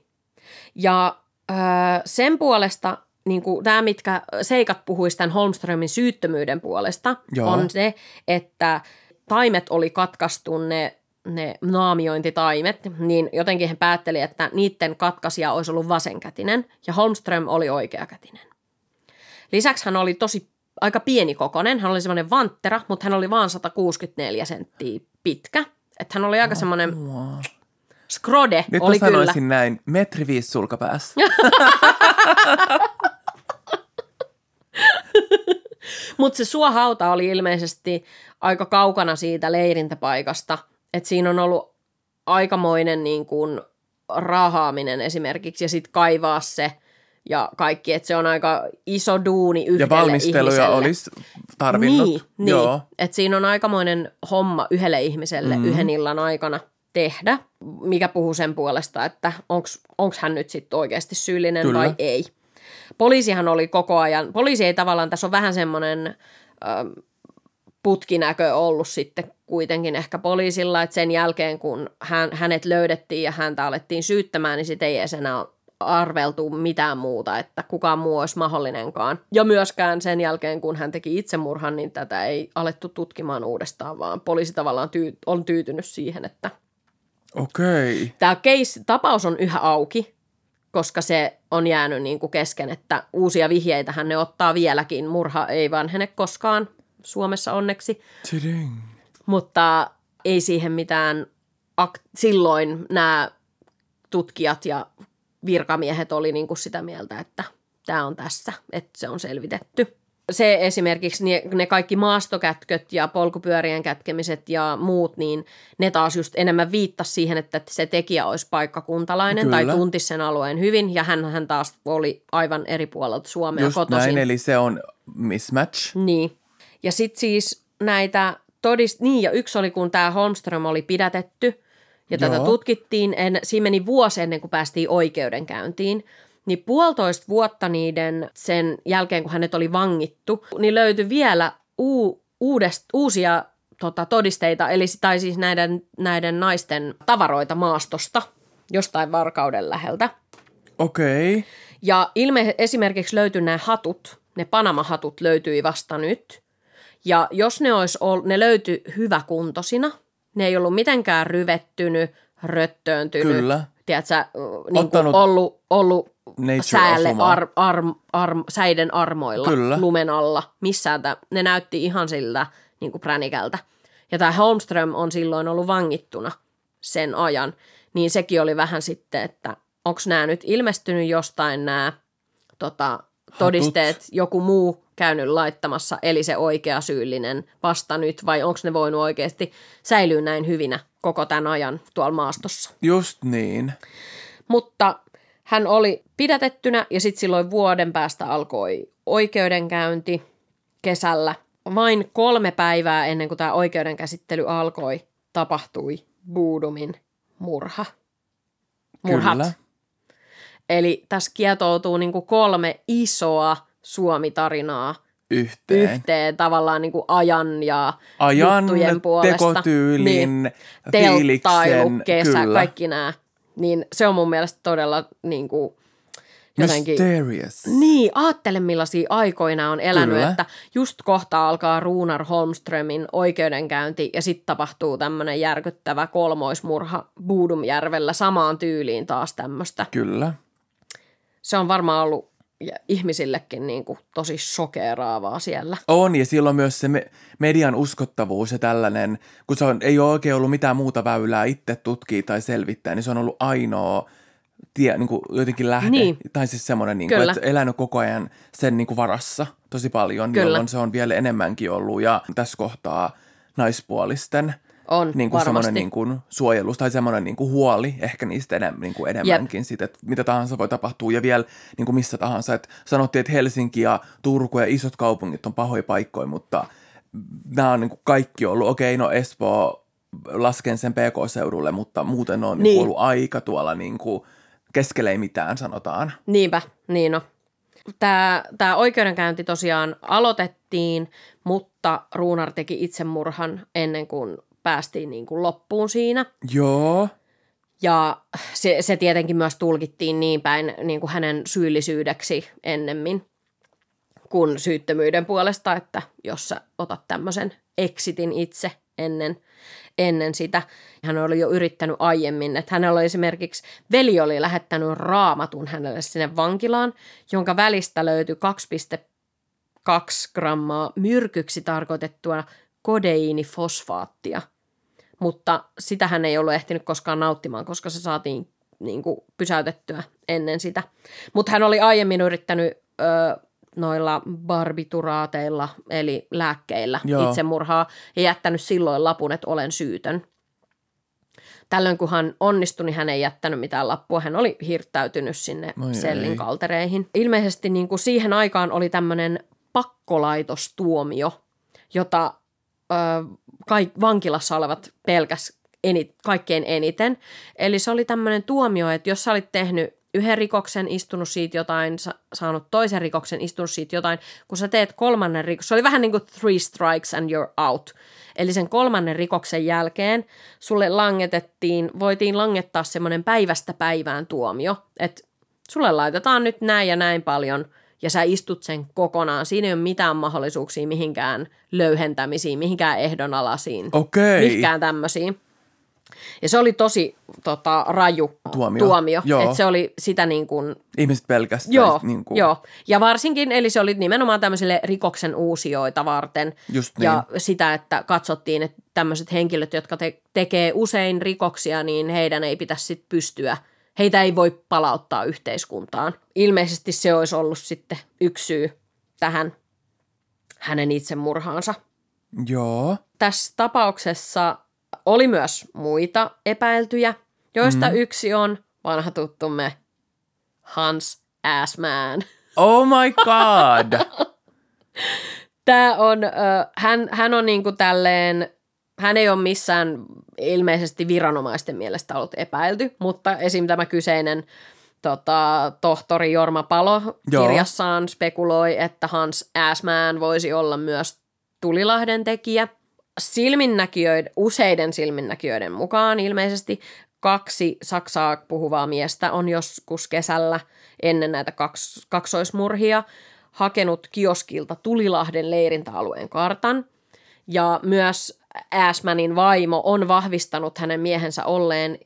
Ja öö, sen puolesta... Niin kuin nämä, mitkä seikat puhuisi tämän Holmströmin syyttömyyden puolesta, joo. on se, että taimet oli katkaistu, ne, ne naamiointitaimet, niin jotenkin he päätteli, että niiden katkaisija olisi ollut vasenkätinen ja Holmström oli oikeakätinen. Lisäksi hän oli tosi aika pienikokoinen, hän oli semmoinen vanttera, mutta hän oli vaan sata kuusikymmentäneljä senttiä pitkä, että hän oli aika semmoinen... Skrode nyt oli kyllä. Nyt sanoisin näin, metri viisi sulkapäässä. Mutta se suohauta oli ilmeisesti aika kaukana siitä leirintäpaikasta, että siinä on ollut aikamoinen niin kuin raahaaminen esimerkiksi ja sitten kaivaa se ja kaikki, että se on aika iso duuni yhdelle ihmiselle. Ja valmisteluja ihmiselle. Olisi tarvinnut. Niin, niin. Että siinä on aikamoinen homma yhdelle ihmiselle mm. yhden illan aikana. Tehdä, mikä puhuu sen puolesta, että onko hän nyt sitten oikeasti syyllinen kyllä. vai ei. Poliisihan oli koko ajan, poliisi ei tavallaan, tässä on vähän semmoinen ö, putkinäkö ollut sitten kuitenkin ehkä poliisilla, että sen jälkeen kun hän, hänet löydettiin ja häntä alettiin syyttämään, niin sitten ei edes enää arveltu mitään muuta, että kukaan muu olisi mahdollinenkaan. Ja myöskään sen jälkeen, kun hän teki itsemurhan, niin tätä ei alettu tutkimaan uudestaan, vaan poliisi tavallaan tyy, on tyytynyt siihen, että okei. Tämä case, tapaus on yhä auki, koska se on jäänyt niin kuin kesken, että uusia vihjeitähän ne ottaa vieläkin. Murha ei vanhene koskaan Suomessa onneksi, tiding. Mutta ei siihen mitään, ak- silloin nämä tutkijat ja virkamiehet oli niin kuin sitä mieltä, että tämä on tässä, että se on selvitetty. Se esimerkiksi ne kaikki maastokätköt ja polkupyörien kätkemiset ja muut, niin ne taas just enemmän viittasi siihen, että se tekijä olisi paikkakuntalainen kyllä. tai tuntisi sen alueen hyvin. Ja hän, hän taas oli aivan eri puolelta Suomea just kotoisin. Näin, eli se on mismatch. Niin. Ja sitten siis näitä todist... Niin, ja yksi oli, kun tämä Holmström oli pidätetty ja joo. tätä tutkittiin. En... Siinä meni vuosi ennen kuin päästiin oikeudenkäyntiin. Niin puolitoista vuotta niiden sen jälkeen, kun hänet oli vangittu, niin löytyi vielä uu, uudest, uusia tota, todisteita, eli tai siis näiden, näiden naisten tavaroita maastosta, jostain varkauden läheltä. Okei. Okay. Ja ilme, esimerkiksi löytyi nämä hatut, ne Panama-hatut löytyi vasta nyt. Ja jos ne, olisi ollut, ne löytyi hyväkuntoisina, ne ei ollut mitenkään ryvettynyt, röttööntynyt. Kyllä. Tiedätkö, niin kuin ollut, ollut säälle ar, ar, ar, säiden armoilla, kyllä. lumen alla, missään. Tämän. Ne näytti ihan siltä niin kuin pränikältä. Ja tämä Holmström on silloin ollut vangittuna sen ajan. Niin sekin oli vähän sitten, että onko nämä nyt ilmestynyt jostain nämä tota, todisteet, joku muu käynyt laittamassa, eli se oikea syyllinen vasta nyt, vai onko ne voinut oikeasti säilyä näin hyvinä koko tämän ajan tuolla maastossa? Just niin. Mutta hän oli pidätettynä ja sitten silloin vuoden päästä alkoi oikeudenkäynti kesällä. Vain kolme päivää ennen kuin tämä oikeudenkäsittely alkoi, tapahtui Bodomin murha. Murhat. Kyllä. Eli tässä kietoutuu niin kuin kolme isoa Suomi-tarinaa yhteen, yhteen tavallaan niin kuin ajan ja ajan, juttujen puolesta. Ajan, tekotyylin, niin, fiiliksen, kesä, kyllä. Kaikki nämä. Niin se on mun mielestä todella niin kuin jotenkin... Mysterious. Niin, aattele millaisia aikoina on elänyt, kyllä. Että just kohta alkaa Runar Holmströmin oikeudenkäynti ja sitten tapahtuu tämmöinen järkyttävä kolmoismurha Bodominjärvellä samaan tyyliin taas tämmöistä. Kyllä. Se on varmaan ollut ihmisillekin niin kuin tosi shokeeraavaa siellä. On, ja silloin myös se me- median uskottavuus ja tällainen, kun se on, ei ole oikein ollut mitään muuta väylää itse tutkia tai selvittää, niin se on ollut ainoa tie, niin kuin jotenkin lähde. Niin. Tai siis semmoinen, niin kuin, että elänyt koko ajan sen niin kuin varassa tosi paljon, kyllä. Jolloin se on vielä enemmänkin ollut. Ja tässä kohtaa naispuolisten on, niin kuin semmoinen niin kuin suojelus tai semmoinen niin kuin huoli ehkä niistä enemmän, niin kuin enemmänkin yep. Siitä, että mitä tahansa voi tapahtua ja vielä niin kuin missä tahansa. Että sanottiin, että Helsinki ja Turku ja isot kaupungit on pahoja paikkoja, mutta nämä on niin kuin kaikki ollut. Okei, no Espoo, lasken sen P K-seudulle, mutta muuten on niin. Niin kuin ollut aika tuolla niin kuin keskellä ei mitään, sanotaan. Niinpä, niin on. No. Tämä, tämä oikeudenkäynti tosiaan aloitettiin, mutta Runar teki itsemurhan ennen kuin päästiin niin kuin loppuun siinä. Joo. Ja se, se tietenkin myös tulkittiin niin päin niin kuin hänen syyllisyydeksi ennemmin kuin syyttömyyden puolesta, että jos sä otat tämmöisen exitin itse ennen, ennen sitä. Hän oli jo yrittänyt aiemmin, että hänellä oli esimerkiksi, veli oli lähettänyt raamatun hänelle sinne vankilaan, jonka välistä löytyi kaksi pilkku kaksi grammaa myrkyksi tarkoitettua kodeiinifosfaattia, mutta sitä hän ei ollut ehtinyt koskaan nauttimaan, koska se saatiin niin kuin pysäytettyä ennen sitä. Mutta hän oli aiemmin yrittänyt ö, noilla barbituraateilla, eli lääkkeillä, joo. Itsemurhaa ja jättänyt silloin lapun, että olen syytön. Tällöin kun hän onnistui, niin hän ei jättänyt mitään lappua. Hän oli hirttäytynyt sinne no sellin kaltereihin. Ilmeisesti niin kuin siihen aikaan oli tämmöinen pakkolaitostuomio, jota Kaik- vankilassa olevat pelkäs eni- kaikkein eniten. Eli se oli tämmöinen tuomio, että jos sä olit tehnyt yhden rikoksen, istunut siitä jotain, sa- saanut toisen rikoksen, istunut siitä jotain, kun sä teet kolmannen rikoksen, se oli vähän niin kuin three strikes and you're out. Eli sen kolmannen rikoksen jälkeen sulle langetettiin, voitiin langettaa semmoinen päivästä päivään tuomio, että sulle laitetaan nyt näin ja näin paljon ja sä istut sen kokonaan. Siinä ei ole mitään mahdollisuuksia mihinkään löyhentämisiin, mihinkään ehdonalaisiin, okay. Mihinkään tämmöisiin. Ja se oli tosi tota, raju tuomio, tuomio. Että se oli sitä niin kuin... Ihmiset pelkästään. Joo, niin kuin... joo, ja varsinkin, eli se oli nimenomaan tämmöisille rikoksen uusijoita varten. Just niin. Ja sitä, että katsottiin, että tämmöiset henkilöt, jotka te- tekee usein rikoksia, niin heidän ei pitäisi sit pystyä... Heitä ei voi palauttaa yhteiskuntaan. Ilmeisesti se olisi ollut sitten yksi syy tähän hänen itsemurhaansa. Joo. Tässä tapauksessa oli myös muita epäiltyjä, joista mm. yksi on vanha tuttumme Hans Assmann. Oh my god! Tää on, hän, hän on niinku tälleen... Hän ei ole missään ilmeisesti viranomaisten mielestä ollut epäilty, mutta esim. Tämä kyseinen tota, tohtori Jorma Palo kirjassaan spekuloi, että Hans Assmann voisi olla myös Tulilahden tekijä. Silminnäkijöiden, useiden silminnäkijöiden mukaan ilmeisesti kaksi saksaa puhuvaa miestä on joskus kesällä ennen näitä kaks, kaksoismurhia hakenut kioskilta Tulilahden leirintäalueen kartan ja myös Assmannin vaimo on vahvistanut hänen miehensä olleen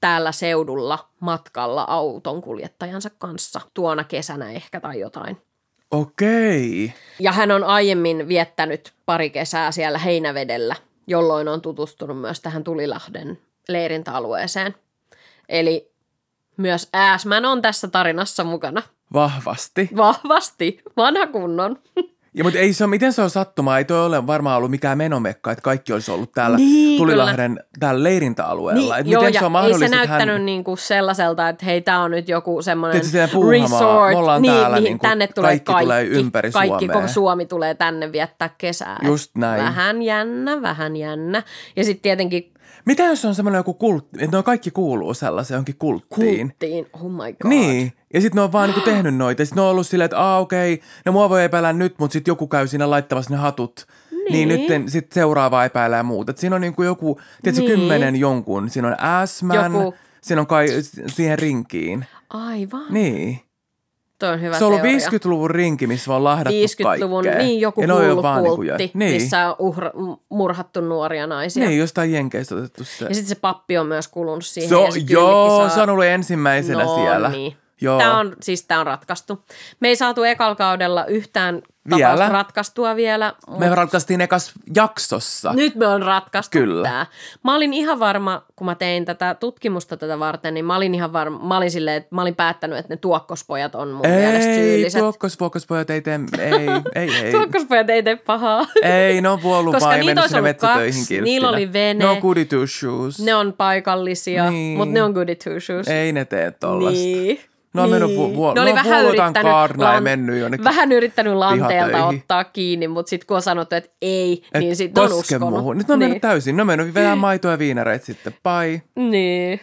täällä seudulla matkalla autonkuljettajansa kanssa tuona kesänä ehkä tai jotain. Okei. Ja hän on aiemmin viettänyt pari kesää siellä Heinävedellä, jolloin on tutustunut myös tähän Tulilahden leirintäalueeseen. Eli myös Assmann on tässä tarinassa mukana. Vahvasti. Vahvasti. Vanha kunnon. Ja, mutta ei se ole, miten se on sattumaa, ei toi ole varmaan ollut mikään menomekka, että kaikki olisi ollut täällä niin, Tulilahden täällä leirintäalueella. Niin, joo, miten se on mahdollista, ei se näyttänyt hän... niinku sellaiselta, että hei, tää on nyt joku semmoinen resort. Me ollaan niin, täällä, niin, niin tänne tulee kaikki, kaikki tulee ympäri kaikki, Suomea. Kaikki, koko Suomi tulee tänne viettää kesää. Just näin. Vähän jännä, vähän jännä. Ja sitten tietenkin... Mitä jos on semmoinen joku kultti, että ne kaikki kuuluu sellaiseen johonkin kulttiin? Kulttiin, oh my god. Niin. Ja sitten ne on vaan niinku tehnyt noita. Ja sitten ne on ollut silleen, että aah okei, okay, no mua voi epäillä nyt, mutta sitten joku käy siinä laittamassa ne hatut. Niin, niin nyt sitten seuraavaa epäillää muuta. Et siinä on niinku joku, tiedätkö, niin. kymmenen jonkun. Siinä on Assmann, siinä on kai siihen rinkiin. Aivan. Niin. Toi on hyvä se on ollut teoria. viidenkymmenenluvun rinki, missä vaan lahdattu viidenkymmenenluvun, kaikkea. niin joku hulkultti, niin. missä on uhra, murhattu nuoria naisia. Niin, jostain jenkeistä otettu se. Ja sitten se pappi on myös kulunut siihen. So, se joo, saa... se on ollut ensimmäisenä no, siellä. Niin. Joo. Tämä on, siis tämä on ratkaistu. Me ei saatu ekalla kaudella yhtään vielä. tapausta ratkaistua vielä. Mut... Me ratkaistiin ekas jaksossa. Nyt me on ratkaistu tämä. Mä olin ihan varma, kun mä tein tätä tutkimusta tätä varten, niin mä olin ihan varma, mä olin, silleen, että mä olin päättänyt, että ne tuokkospojat on mun ei, mielestä syylliset. Tuokkos, tuokkospojat ei tee, ei, ei, ei. Tuokkospojat ei tee pahaa. Ei, ne on puollut vaan, ei mennyt sinne metsätöihin kilttinä. Niillä oli vene. Ne on goody two shoes. Ne on paikallisia, niin. mutta ne on goody two shoes. Ei ne tee tollaista. Niin. No niin. Mennyt, vu- ne oli no, vähän, yrittänyt, kaarna, lan- vähän yrittänyt lanteelta pihatöihin. Ottaa kiinni, mutta sitten kun on sanottu, että ei, et niin sitten on uskonut. Muuhun. Nyt ne on niin. mennyt täysin. Ne on mennyt vähän maitoa ja viinareita sitten. Bye. Niin.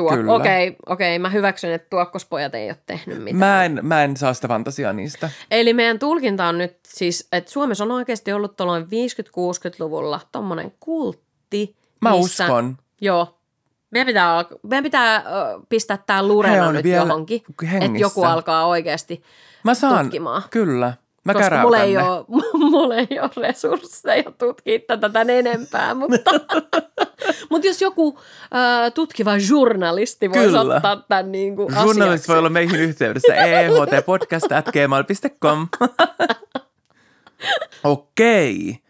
Okei, okei. Okay, okay. Mä hyväksyn, että tuokkospojat ei ole tehnyt mitään. Mä en, mä en saa sitä fantasiaa niistä. Eli meidän tulkinta on nyt siis, että Suomessa on oikeasti ollut tuolloin viisikymmentä-kuusikymmentäluvulla tommonen kultti. Mä missä, uskon. Joo. Meidän pitää, meidän pitää pistää tää lurena nyt johonkin, että joku alkaa oikeasti mä saan, tutkimaan. Kyllä, mä koska käräytän mulla ei ne. Ole, mulla ei ole resursseja tutkia tätä tän enempää, mutta mut jos joku äh, tutkiva journalisti voisi kyllä. ottaa tämän niin kuin asiaksi. Journalisti voi olla meihin yhteydessä e h t podcast at gmail dot com. Okei, okay.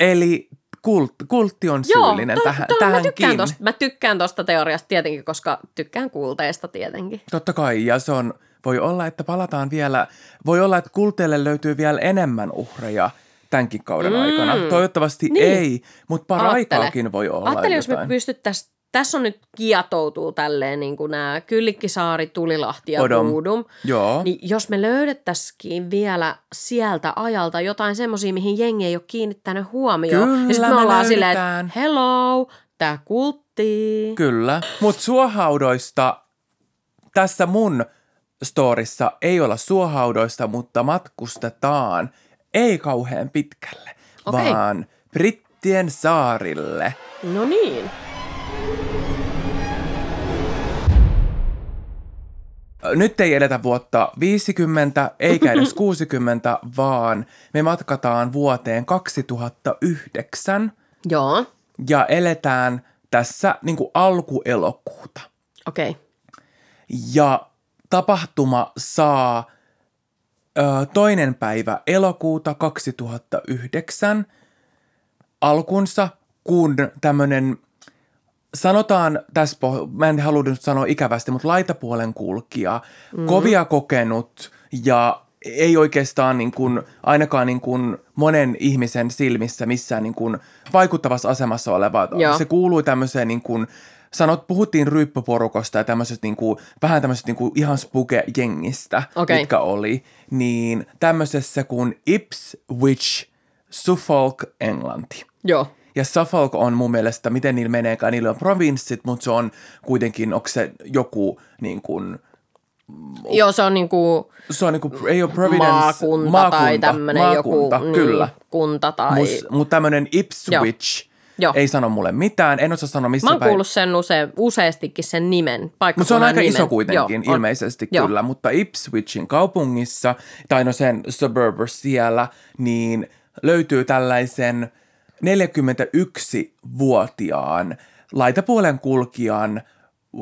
Eli... Kult, kultti on syyllinen Joo, to, tähän, to, tähänkin. Joo, mä tykkään tuosta teoriasta tietenkin, koska tykkään kulteista tietenkin. Totta kai, ja se on, voi olla, että palataan vielä, voi olla, että kulteille löytyy vielä enemmän uhreja tämänkin kauden mm. aikana. Toivottavasti niin. ei, mutta paraikaakin voi olla Aattele, jotain. Jos me pystyttäisiin, tässä on nyt kietoutuu tälleen niin kuin nämä Kyllikkisaari, Tulilahti ja Bodum. Niin jos me löydettäisikin vielä sieltä ajalta jotain semmoisia, mihin jengi ei ole kiinnittänyt huomioon. Kyllä, niin sitten me, me ollaan silleen, että hello, tää kultti. Kyllä, mutta suohaudoista tässä mun storissa ei olla suohaudoista, mutta matkustetaan ei kauhean pitkälle, okay. vaan Brittien saarille. No niin. Nyt ei eletä vuotta viisikymmentä eikä edes kuusikymmentä, vaan me matkataan vuoteen kaksituhattayhdeksän. Joo. Ja eletään tässä niin kuin alkuelokuuta. Okei. Okay. Ja tapahtuma saa ö, toinen päivä elokuuta kaksituhattayhdeksän alkunsa, kun tämmöinen... Sanotaan tässä, mä en halua nyt sanoa ikävästi, mutta laitapuolen kulkija, mm. kovia kokenut ja ei oikeastaan niin kuin, ainakaan niin kuin monen ihmisen silmissä missään niin kuin vaikuttavassa asemassa oleva. Joo. Se kuuluu tämmöiseen, niin kuin, sanot, puhuttiin ryyppöporukasta ja tämmöisestä niin kuin, vähän tämmöisestä niin kuin ihan spuke-jengistä, okay. mitkä oli. Niin tämmöisessä kuin Ipswich, Suffolk, Englanti. Joo. Ja Suffolk on mun mielestä, miten niillä meneekään, niillä on provinssit, mutta se on kuitenkin, onko se joku niin kuin... Joo, se on niin kuin... Se on niin kuin, ei ole Providence. Maakunta, maakunta tai tämmöinen maakunta, joku kyllä. Niin, kunta tai... Mutta tämmöinen Ipswich Joo. ei sano mulle mitään, en osaa sanoa missä päin. Mä oon kuullut sen use, useastikin sen nimen, mutta se on aika nimen. Iso kuitenkin, Joo, ilmeisesti on. Kyllä, Joo. mutta Ipswichin kaupungissa, tai no sen suburb siellä, niin löytyy tällaisen... neljäkymmentäyksivuotiaan laitapuolen kulkijan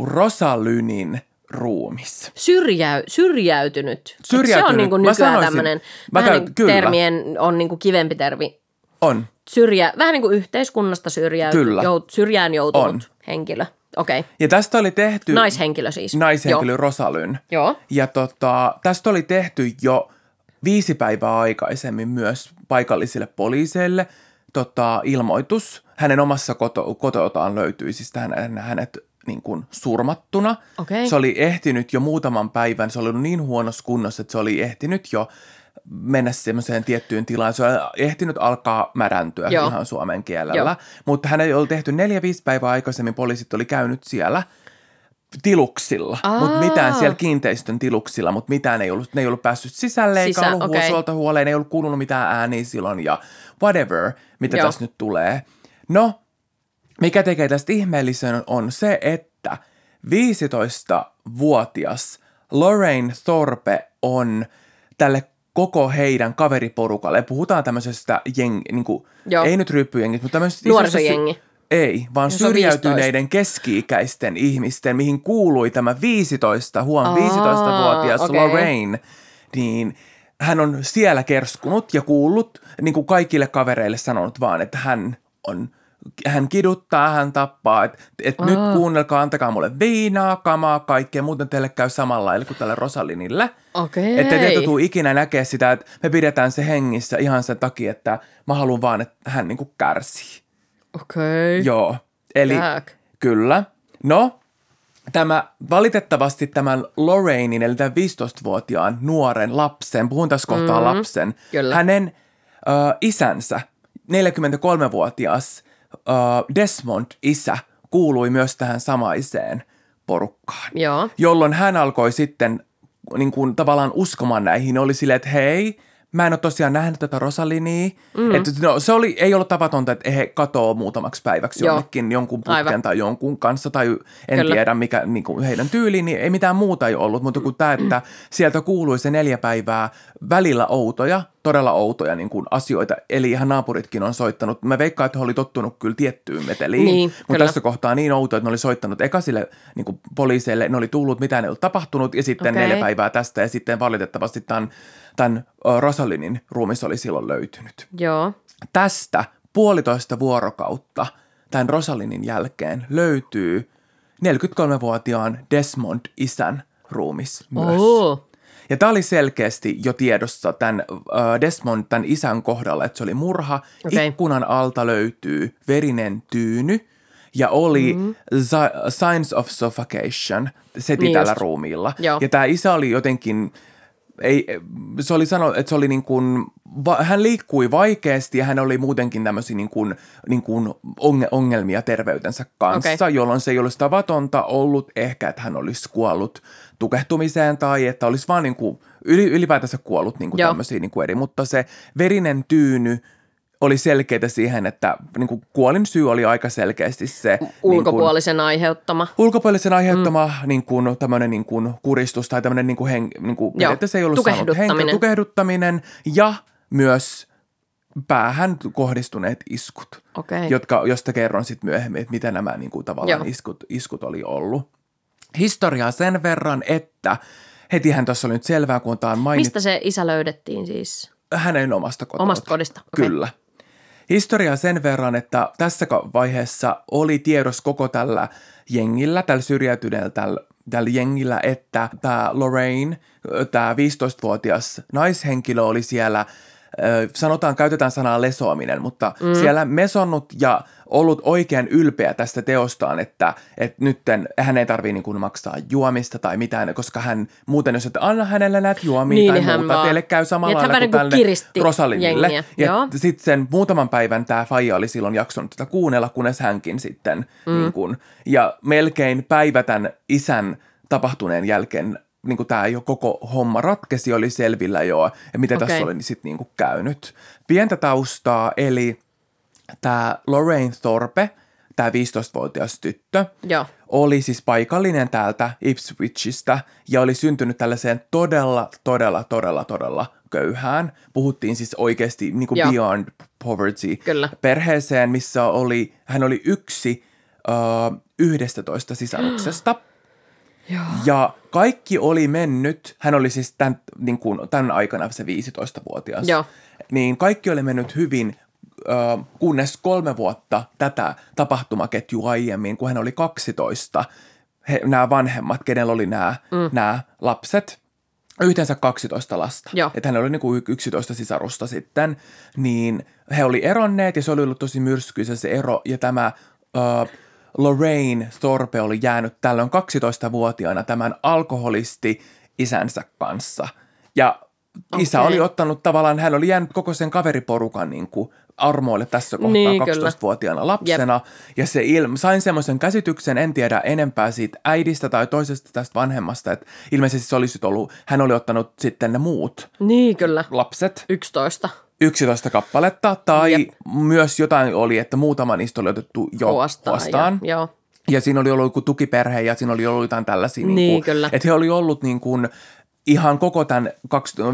Rosalynin ruumis. Syrjäy, syrjäytynyt. Syrjäytynyt. Se on niin kuin nykyään tämmöinen, vähän käyn, niin termien on niin kuin kivempi termi. On. Syrjä, vähän niin kuin yhteiskunnasta syrjäyty, jout, syrjään joutunut on. Henkilö. Okei. Okay. Ja tästä oli tehty... Naishenkilö siis. Naishenkilö Rosalyn. Joo. Ja tota, tästä oli tehty jo viisi päivää aikaisemmin myös paikallisille poliiseille tota, ilmoitus. Hänen omassa koto, kototaan löytyi siis hän, hänet niin kuin surmattuna. Okay. Se oli ehtinyt jo muutaman päivän, se oli ollut niin huonossa kunnossa, että se oli ehtinyt jo mennä semmoiseen tiettyyn tilaan. Se on ehtinyt alkaa märäntyä Joo. ihan suomen kielellä, Joo. mutta hän ei ollut tehty neljä, viisi päivää aikaisemmin. Poliisit oli käynyt siellä tiluksilla, mutta mitään siellä kiinteistön tiluksilla, mutta mitään ei ollut, ne ei ollut päässyt sisälle, eikä Sisä, ollut okay. huosolta huoleen, ei ollut kuulunut mitään ääniä silloin ja whatever, mitä Joo. tässä nyt tulee. No, mikä tekee tästä ihmeellisen on se, että viisitoistavuotias Lorraine Thorpe on tälle koko heidän kaveriporukalle. Puhutaan tämmöisestä jengi, niin kuin, ei nyt ryyppyjengit, mutta tämmöisestä... Nuorisojengi. Ei, vaan syrjäytyneiden keski-ikäisten ihmisten, mihin kuului tämä viisitoista, huom, viisitoistavuotias okay. Lorraine, niin hän on siellä kerskunut ja kuullut, niin kuin kaikille kavereille sanonut vaan, että hän on... Hän kiduttaa, hän tappaa, että et nyt kuunnelkaa, antakaa mulle viinaa, kamaa, kaikkea, muuten teille käy samalla lailla kuin tälle Rosalynille. Okei. Että teitä tule ikinä näkee sitä, että me pidetään se hengissä ihan sen takia, että mä haluan vaan, että hän niinku kärsii. Okei. Joo, eli Back. Kyllä. No, tämä valitettavasti tämän Lorrainen, eli tämän viisitoistavuotiaan nuoren lapsen, puhun tässä kohtaa mm, lapsen, kyllä. hänen ö, isänsä, neljäkymmentäkolmevuotias, Desmond isä kuului myös tähän samaiseen porukkaan, Joo. jolloin hän alkoi sitten niin kuin, tavallaan uskomaan näihin. Oli silleen, että hei, mä en ole tosiaan nähnyt tätä Rosalynia. Mm. Että, no, se oli, ei ollut tavatonta, että he katoo muutamaksi päiväksi Joo. jonnekin jonkun putken Aivan. tai jonkun kanssa tai en Kyllä. tiedä mikä niin kuin heidän tyyliin, niin ei mitään muuta ei ollut. Mutta kun tämä, että sieltä kuului se neljä päivää välillä outoja, todella outoja niin kuin asioita. Eli ihan naapuritkin on soittanut. Mä veikkaan, että he oli tottunut kyllä tiettyyn meteliin. Niin, mutta tässä kohtaa niin outoja, että ne oli soittanut eka sille niin kuin poliiseille. Ne oli tullut, mitään ei ollut tapahtunut ja sitten okay. neljä päivää tästä ja sitten valitettavasti tämän, tämän Rosalynin ruumis oli silloin löytynyt. Joo. Tästä puolitoista vuorokautta tämän Rosalynin jälkeen löytyy neljäkymmentäkolmevuotiaan Desmond-isän ruumis myös. Oho. Ja tämä oli selkeästi jo tiedossa tämän Desmond, tämän isän kohdalla, että se oli murha. Okay. Ikkunan alta löytyy verinen tyyny ja oli mm-hmm. signs of suffocation, se niin tällä ruumiilla. Joo. Ja tämä isä oli jotenkin... Ei, se oli sanonut, että se oli niin kuin, va, hän liikkui vaikeasti ja hän oli muutenkin tämmöisiä niin kuin, niin kuin ongelmia terveytensä kanssa, okay. jolloin se ei olisi tavatonta ollut ehkä, että hän olisi kuollut tukehtumiseen tai että olisi vaan niin kuin ylipäätänsä kuollut niin kuin tämmöisiä niin kuin eri. Mutta se verinen tyyny oli selkeää siihen, että niin kuin kuolin syy oli aika selkeästi se... Ulkopuolisen niin kuin, aiheuttama. Ulkopuolisen aiheuttama mm. niin kuin, tämmöinen niin kuin kuristus tai tämmöinen, niin kuin hen, niin kuin, että se ei ollut saanut henkeä, tukehduttaminen ja myös päähän kohdistuneet iskut, okay. jotka, josta kerron sitten myöhemmin, että mitä nämä niin kuin, tavallaan iskut, iskut oli ollut. Historiaa sen verran, että hetihän tuossa oli nyt selvää, kun tämä on mainittu. Mistä se isä löydettiin siis? Hänen omasta kodista. Omasta kodista, okay. Kyllä. Historiaa sen verran, että tässä vaiheessa oli tiedossa koko tällä jengillä, tällä syrjäytyneellä tällä, tällä jengillä, että tämä Lorraine, tämä viisitoistavuotias naishenkilö oli siellä, sanotaan, käytetään sanaa lesoaminen, mutta mm. siellä mesonnut ja ollut oikein ylpeä tästä teostaan, että, että nytten hän ei tarvitse niin maksaa juomista tai mitään, koska hän muuten, jos et anna hänelle näitä juomia niin, tai muuta, vaan. Teille käy samalla lailla kuin tälle Rosalynille. Jengiä. Ja sitten sen muutaman päivän tämä faija oli silloin jaksanut tätä kuunnella, kunnes hänkin sitten, mm. niin kun, ja melkein päivä tämän isän tapahtuneen jälkeen, niin kuin tämä jo koko homma ratkesi, oli selvillä jo, ja mitä okay. tässä oli sitten niin kuin käynyt. Pientä taustaa, eli tämä Lorraine Thorpe, tämä viisitoistavuotias tyttö, Joo. oli siis paikallinen täältä Ipswichistä ja oli syntynyt tällaiseen todella, todella, todella, todella köyhään. Puhuttiin siis oikeasti niin kuin beyond poverty Kyllä. perheeseen, missä oli, hän oli yksi uh, yhdestätoista sisaruksesta. Joo. Ja kaikki oli mennyt, hän oli siis tämän, niin kuin, tämän aikana se viisitoistavuotias, Joo. niin kaikki oli mennyt hyvin, kunnes kolme vuotta tätä tapahtumaketjua aiemmin, kun hän oli kaksitoista, he, nämä vanhemmat, kenellä oli nämä, mm. nämä lapset, yhteensä kaksitoista lasta. Joo. Että hänellä oli niin kuin yksitoista sisarusta sitten, niin he oli eronneet ja se oli ollut tosi myrskyisä se ero. Ja tämä äh, Lorraine Thorpe oli jäänyt tällöin kaksitoistavuotiaana tämän alkoholisti isänsä kanssa. Ja okay. Isä oli ottanut tavallaan, hän oli jäänyt koko sen kaveriporukan niin kuin armoille tässä kohtaa niin, kaksitoistavuotiaana lapsena. Jep. Ja se ilm- sain semmoisen käsityksen, en tiedä enempää siitä äidistä tai toisesta tästä vanhemmasta, että ilmeisesti se olisi ollut, hän oli ottanut sitten ne muut niin, kyllä. lapset. yksitoista. yksitoista kappaletta tai Jep. myös jotain oli, että muutama niistä oli otettu jo huostaan. Joo. Ja siinä oli ollut joku tukiperhe ja siinä oli ollut jotain tällaisia, niin, niin kuin, että he oli ollut niin kuin ihan koko tämän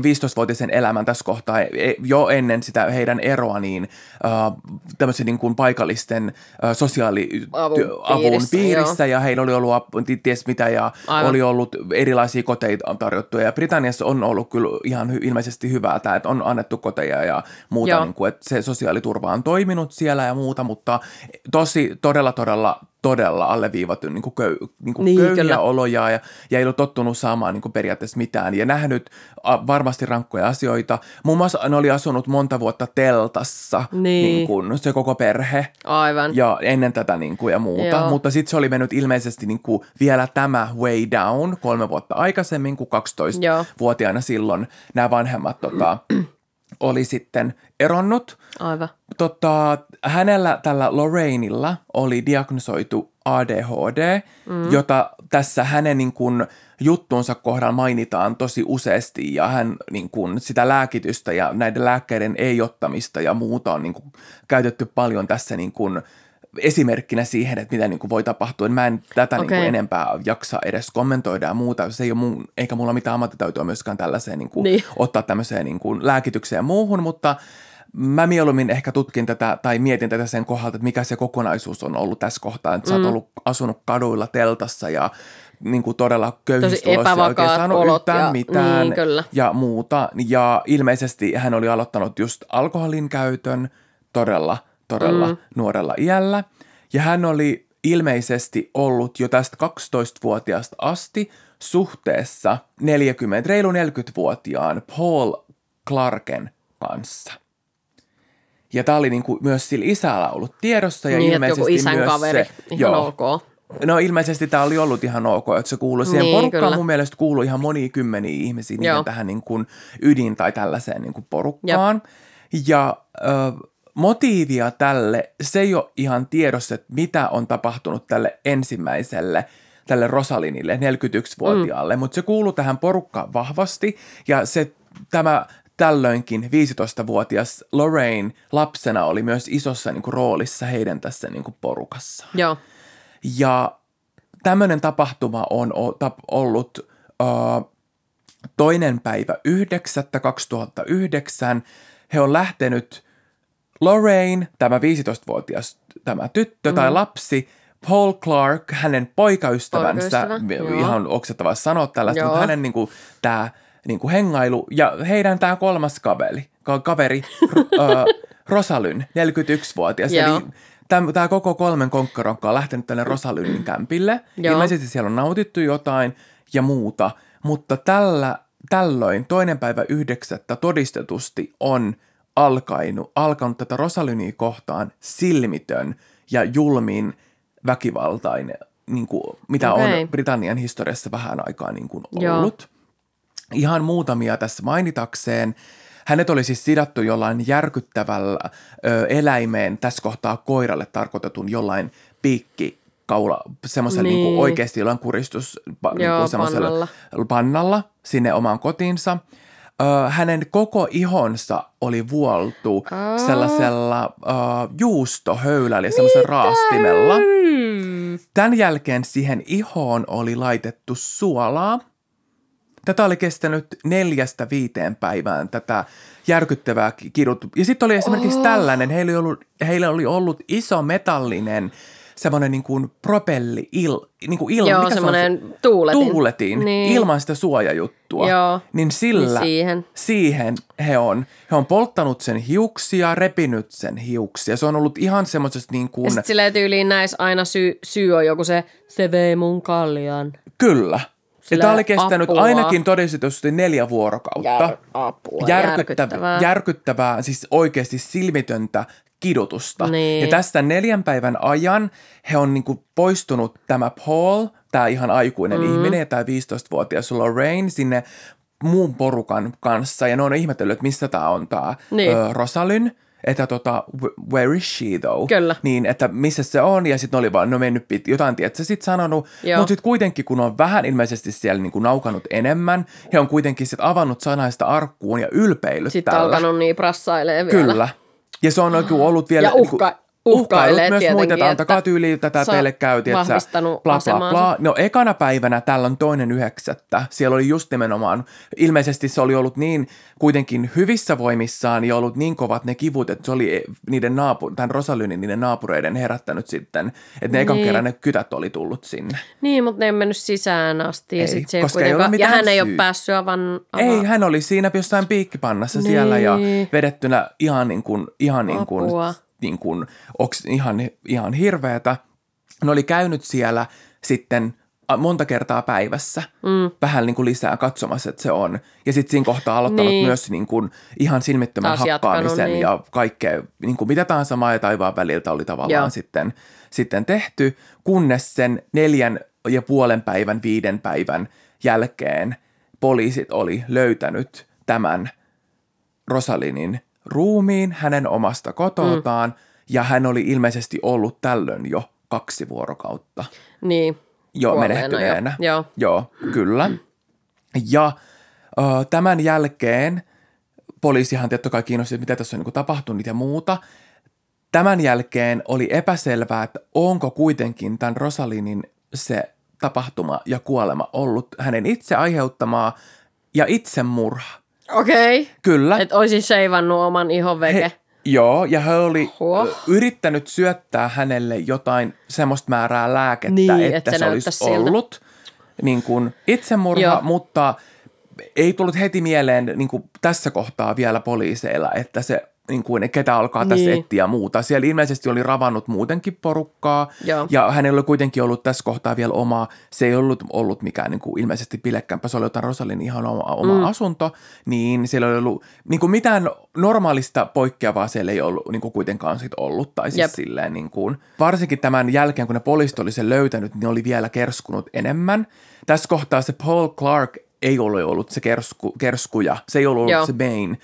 viisitoistavuotisen elämän tässä kohtaa, jo ennen sitä heidän eroa, niin äh, tämmöisen niin kuin paikallisten äh, sosiaaliavun piirissä, piirissä ja heillä oli ollut ties mitä ja Aivan. oli ollut erilaisia koteita tarjottuja. Ja Britanniassa on ollut kyllä ihan hy- ilmeisesti hyvää tämä, että on annettu koteja ja muuta, niin kuin, että se sosiaaliturva on toiminut siellä ja muuta, mutta tosi todella todella todella alleviivattu niin kuin köy, niin kuin niin, köyhiä kyllä. oloja ja, ja ei ole tottunut saamaan niin kuin periaatteessa mitään ja nähnyt a, varmasti rankkoja asioita. Muun muassa ne oli asunut monta vuotta teltassa, niin. Niin kuin, se koko perhe Aivan. ja ennen tätä niin kuin, ja muuta, Joo. mutta sitten se oli mennyt ilmeisesti niin kuin, vielä tämä way down kolme vuotta aikaisemmin kuin kaksitoistavuotiaana silloin nämä vanhemmat tota, oli sitten eronnut. Aivan. Tota, hänellä, tällä Lorrainella, oli diagnosoitu A D H D, mm. jota tässä hänen niin kun, juttuunsa kohdalla mainitaan tosi useasti ja hän niin kun, sitä lääkitystä ja näiden lääkkeiden ei-ottamista ja muuta on niin kun, käytetty paljon tässä niin kun, esimerkkinä siihen, että mitä niin kun, voi tapahtua. Mä en tätä okay. niin kun, enempää jaksa edes kommentoida ja muuta, se ei ole mun, eikä mulla mitään ammattitaitoa myöskään tällaiseen niin kun, niin. ottaa tämmöiseen niin kun, lääkitykseen ja muuhun, mutta mä mieluummin ehkä tutkin tätä tai mietin tätä sen kohdalta, että mikä se kokonaisuus on ollut tässä kohtaa. Että mm. sä oot ollut asunut kaduilla teltassa ja niin kuin todella köyhistä oloissa ja oikein saanut yhtään ja, mitään niin, ja muuta. Ja ilmeisesti hän oli aloittanut just alkoholin käytön todella, todella mm. nuorella iällä. Ja hän oli ilmeisesti ollut jo tästä kaksitoistavuotiaasta asti suhteessa neljäkymmentä, reilu neljäkymmentävuotiaan Paul Clarken kanssa. Ja tämä oli niin kuin myös sillä isällä ollut tiedossa. Ja niin, ilmeisesti joku isän myös kaveri. Se, ihan joo. ok. No ilmeisesti tämä oli ollut ihan ok, että se kuului siihen niin, porukkaan. Kyllä. Mun mielestä kuului ihan monia kymmeniä ihmisiä niiden tähän niin kuin ydin- tai tällaiseen niin kuin porukkaan. Jep. Ja ö, motiivia tälle, se ei ole ihan tiedossa, että mitä on tapahtunut tälle ensimmäiselle, tälle Rosalynille, neljäkymmentäyksivuotiaalle. Mm. Mutta se kuului tähän porukkaan vahvasti ja se tämä... Tällöinkin viisitoistavuotias Lorraine lapsena oli myös isossa niin kuin, roolissa heidän tässä niin kuin, porukassa. Joo. Ja tämmöinen tapahtuma on o, tap, ollut uh, toinen päivä yhdeksättä kaksituhattayhdeksän. He on lähtenyt Lorraine, tämä viisitoistavuotias tämä tyttö mm. tai lapsi, Paul Clark, hänen poikaystävänsä, Poikaystävä, ihan oksettava sanoa tällaista, mutta hänen niin kuin, tämä... Niin kuin hengailu ja heidän tämä kolmas kaveri, kaveri ö, Rosalyn, neljäkymmentäyksivuotias. Eli tämä koko kolmen konkkarokka on lähtenyt tänne Rosalynin kämpille. Joo. Ilmeisesti siellä on nautittu jotain ja muuta, mutta tällä, tällöin toinen päivä yhdeksättä todistetusti on alkanut, alkanut tätä Rosalynia kohtaan silmitön ja julmin väkivaltainen, niin kuin, mitä okay. on Britannian historiassa vähän aikaa niin kuin ollut. Joo. Ihan muutamia tässä mainitakseen. Hänet oli siis sidattu jollain järkyttävällä ö, eläimeen, tässä kohtaa koiralle tarkoitetun jollain piikkikaula, semmoisella niin. niin oikeasti jollain kuristus niin semmoisella pannalla. pannalla sinne omaan kotiinsa. Ö, hänen koko ihonsa oli vuoltu Aa. sellaisella ö, juustohöylällä ja semmoisella raastimella. Tämän jälkeen siihen ihoon oli laitettu suolaa. Tätä oli kestänyt neljästä viiteen päivään tätä järkyttävää kidutusta. Ja sitten oli esimerkiksi oh. tällainen, heillä oli ollut, heillä oli ollut iso metallinen semmoinen niin kuin propelli, il, niin kuin ilma. Joo, semmoinen se tuuletin. Tuuletin, niin. ilman sitä suojajuttua. Joo, niin sillä, niin siihen. siihen he on, he on polttanut sen hiuksia, repinyt sen hiuksia. Se on ollut ihan semmoisesta niin kuin... Ja sitten silleen tyyliin näissä aina syy, syy on joku se, se vei mun kaljan. Kyllä. Ja tämä oli kestänyt apua. ainakin todistetusti neljä vuorokautta. Jär, apua. Järkyttävää. Järkyttävää, siis oikeasti silmitöntä kidutusta. Niin. Ja tästä neljän päivän ajan he on niin kuin poistunut tämä Paul, tämä ihan aikuinen mm. ihminen ja tämä viisitoistavuotias Lorraine sinne muun porukan kanssa. Ja ne on ihmetellyt, että mistä tämä on tämä niin. ö, Rosalyn. Että tota, where is she though? Kyllä. Niin, että missä se on, ja sitten ne oli vaan, no mennyt pit, jotain, tiedät sä sit sanonut. Mutta sitten kuitenkin, kun on vähän ilmeisesti siellä niinku naukannut enemmän, he on kuitenkin sitten avannut sanaista arkkuun ja ylpeillyt sit tällä. Sitten alkanut niin prassailee vielä. Kyllä. Ja se on oikein ollut vielä... Ja uhka, niinku, uhkailee tietenkin, myös muita, että antakaa tyyliä, tätä teille käytiin, että sä bla bla bla. No ekana päivänä täällä on toinen yhdeksättä. Siellä oli just nimenomaan, ilmeisesti se oli ollut niin kuitenkin hyvissä voimissaan ja ollut niin kovat ne kivut, että se oli niiden naapu- tämän Rosalynin niiden naapureiden herättänyt sitten, että ne ekan niin. kerran ne kytät oli tullut sinne. Niin, mutta ne ei mennyt sisään asti. Ja, ei, sit koska ei ole ja hän syy. Ei ole päässyt avan... Ava- ei, hän oli siinä jossain piikkipannassa niin. siellä ja vedettynä ihan niin kuin... Ihan niin kuin niin kuin, oks, ihan, ihan hirveätä. Ne oli käynyt siellä sitten monta kertaa päivässä mm. vähän niin kuin lisää katsomassa, että se on. Ja sitten siinä kohtaa aloittanut niin. myös niin kuin ihan silmittömän taas hakkaamisen jatkanut, ja niin. kaikkea, niin kuin mitä tahansa maa ja taivaan väliltä oli tavallaan sitten, sitten tehty, kunnes sen neljän ja puolen päivän, viiden päivän jälkeen poliisit oli löytänyt tämän Rosalynin ruumiin hänen omasta kototaan mm. ja hän oli ilmeisesti ollut tällöin jo kaksi vuorokautta. Niin. Jo menehtyneenä. Jo. Joo. Joo, kyllä. Mm. Ja ö, tämän jälkeen poliisihan totta kai kiinnosti, mitä tässä on niin kuin tapahtunut ja muuta. Tämän jälkeen oli epäselvää, että onko kuitenkin tämän Rosalynin se tapahtuma ja kuolema ollut hänen itse aiheuttamaa ja itsemurha. Okei. Okay. Kyllä. Että olisin seivannut oman ihonveke. He, joo, ja hän oli Oho. yrittänyt syöttää hänelle jotain semmoista määrää lääkettä, niin, että, että se, se olisi siltä. ollut niin kuin itsemurha, joo. mutta ei tullut heti mieleen niin kuin tässä kohtaa vielä poliiseilla, että se niin kuin, ketä alkaa tässä niin. etsiä muuta. Siellä ilmeisesti oli ravannut muutenkin porukkaa, joo. ja hänellä oli kuitenkin ollut tässä kohtaa vielä omaa, se ei ollut ollut mikään niin kuin, ilmeisesti pilekkämpä, se oli jotain Rosalyn ihan oma, oma mm. asunto, niin siellä oli ollut, niin kuin mitään normaalista poikkeavaa siellä ei ollut niin kuin kuitenkaan sit ollut, tai siis silleen niin kuin, varsinkin tämän jälkeen, kun ne poliisit oli sen löytänyt, niin oli vielä kerskunut enemmän. Tässä kohtaa se Paul Clark ei ole ollut se kersku, kerskuja, se ei ollut, ollut se main,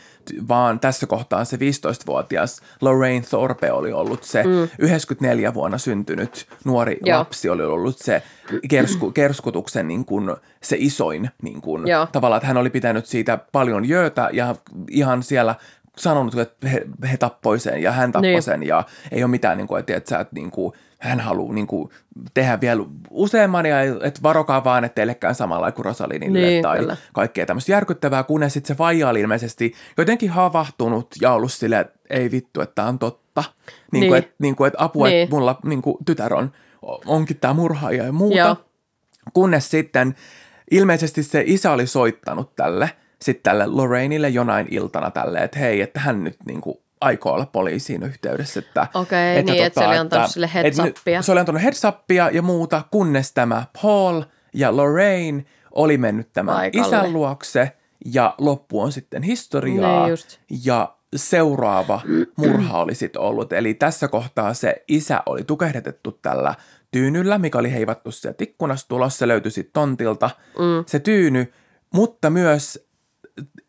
vaan tässä kohtaa se viisitoistavuotias Lorraine Thorpe oli ollut se mm. yhdeksänkymmentäneljä vuonna syntynyt nuori Joo. lapsi oli ollut se kersku, kerskutuksen niin kuin se isoin niin kuin, tavallaan, että hän oli pitänyt siitä paljon jöötä ja ihan siellä sanonut, että he, he tappoi sen ja hän tappoi niin. sen ja ei ole mitään, niin kuin, että, että sä et niin kuin, hän haluaa niin kuin tehdä vielä useamman ja että varokaa vaan, että teillekään samalla kuin Rosalynille niin, tai kyllä. kaikkea tämmöistä järkyttävää, kunnes sitten se vaija oli ilmeisesti jotenkin havahtunut ja ollut silleen, että ei vittu, että tämä on totta. Niin, niin. Kuin, että, niin kuin, että apua, niin. että mulla niin kuin, tytär on, onkin tämä murhaaja ja muuta. Joo. Kunnes sitten ilmeisesti se isä oli soittanut tälle, sitten tälle Lorrainelle jonain iltana tälle, että hei, että hän nyt niin kuin aikoo olla poliisiin yhteydessä. Että, okei, että, niin, tota, että se oli antanut sille headsappia. Se oli antanut headsappia ja muuta, kunnes tämä Paul ja Lorraine oli mennyt tämän Aikalle. isän luokse ja loppu on sitten historiaa niin ja seuraava murha oli sitten ollut. Eli tässä kohtaa se isä oli tukehdetettu tällä tyynyllä, mikä oli heivattu sieltä ikkunasta tulossa, se löytyi sitten tontilta mm. se tyyny, mutta myös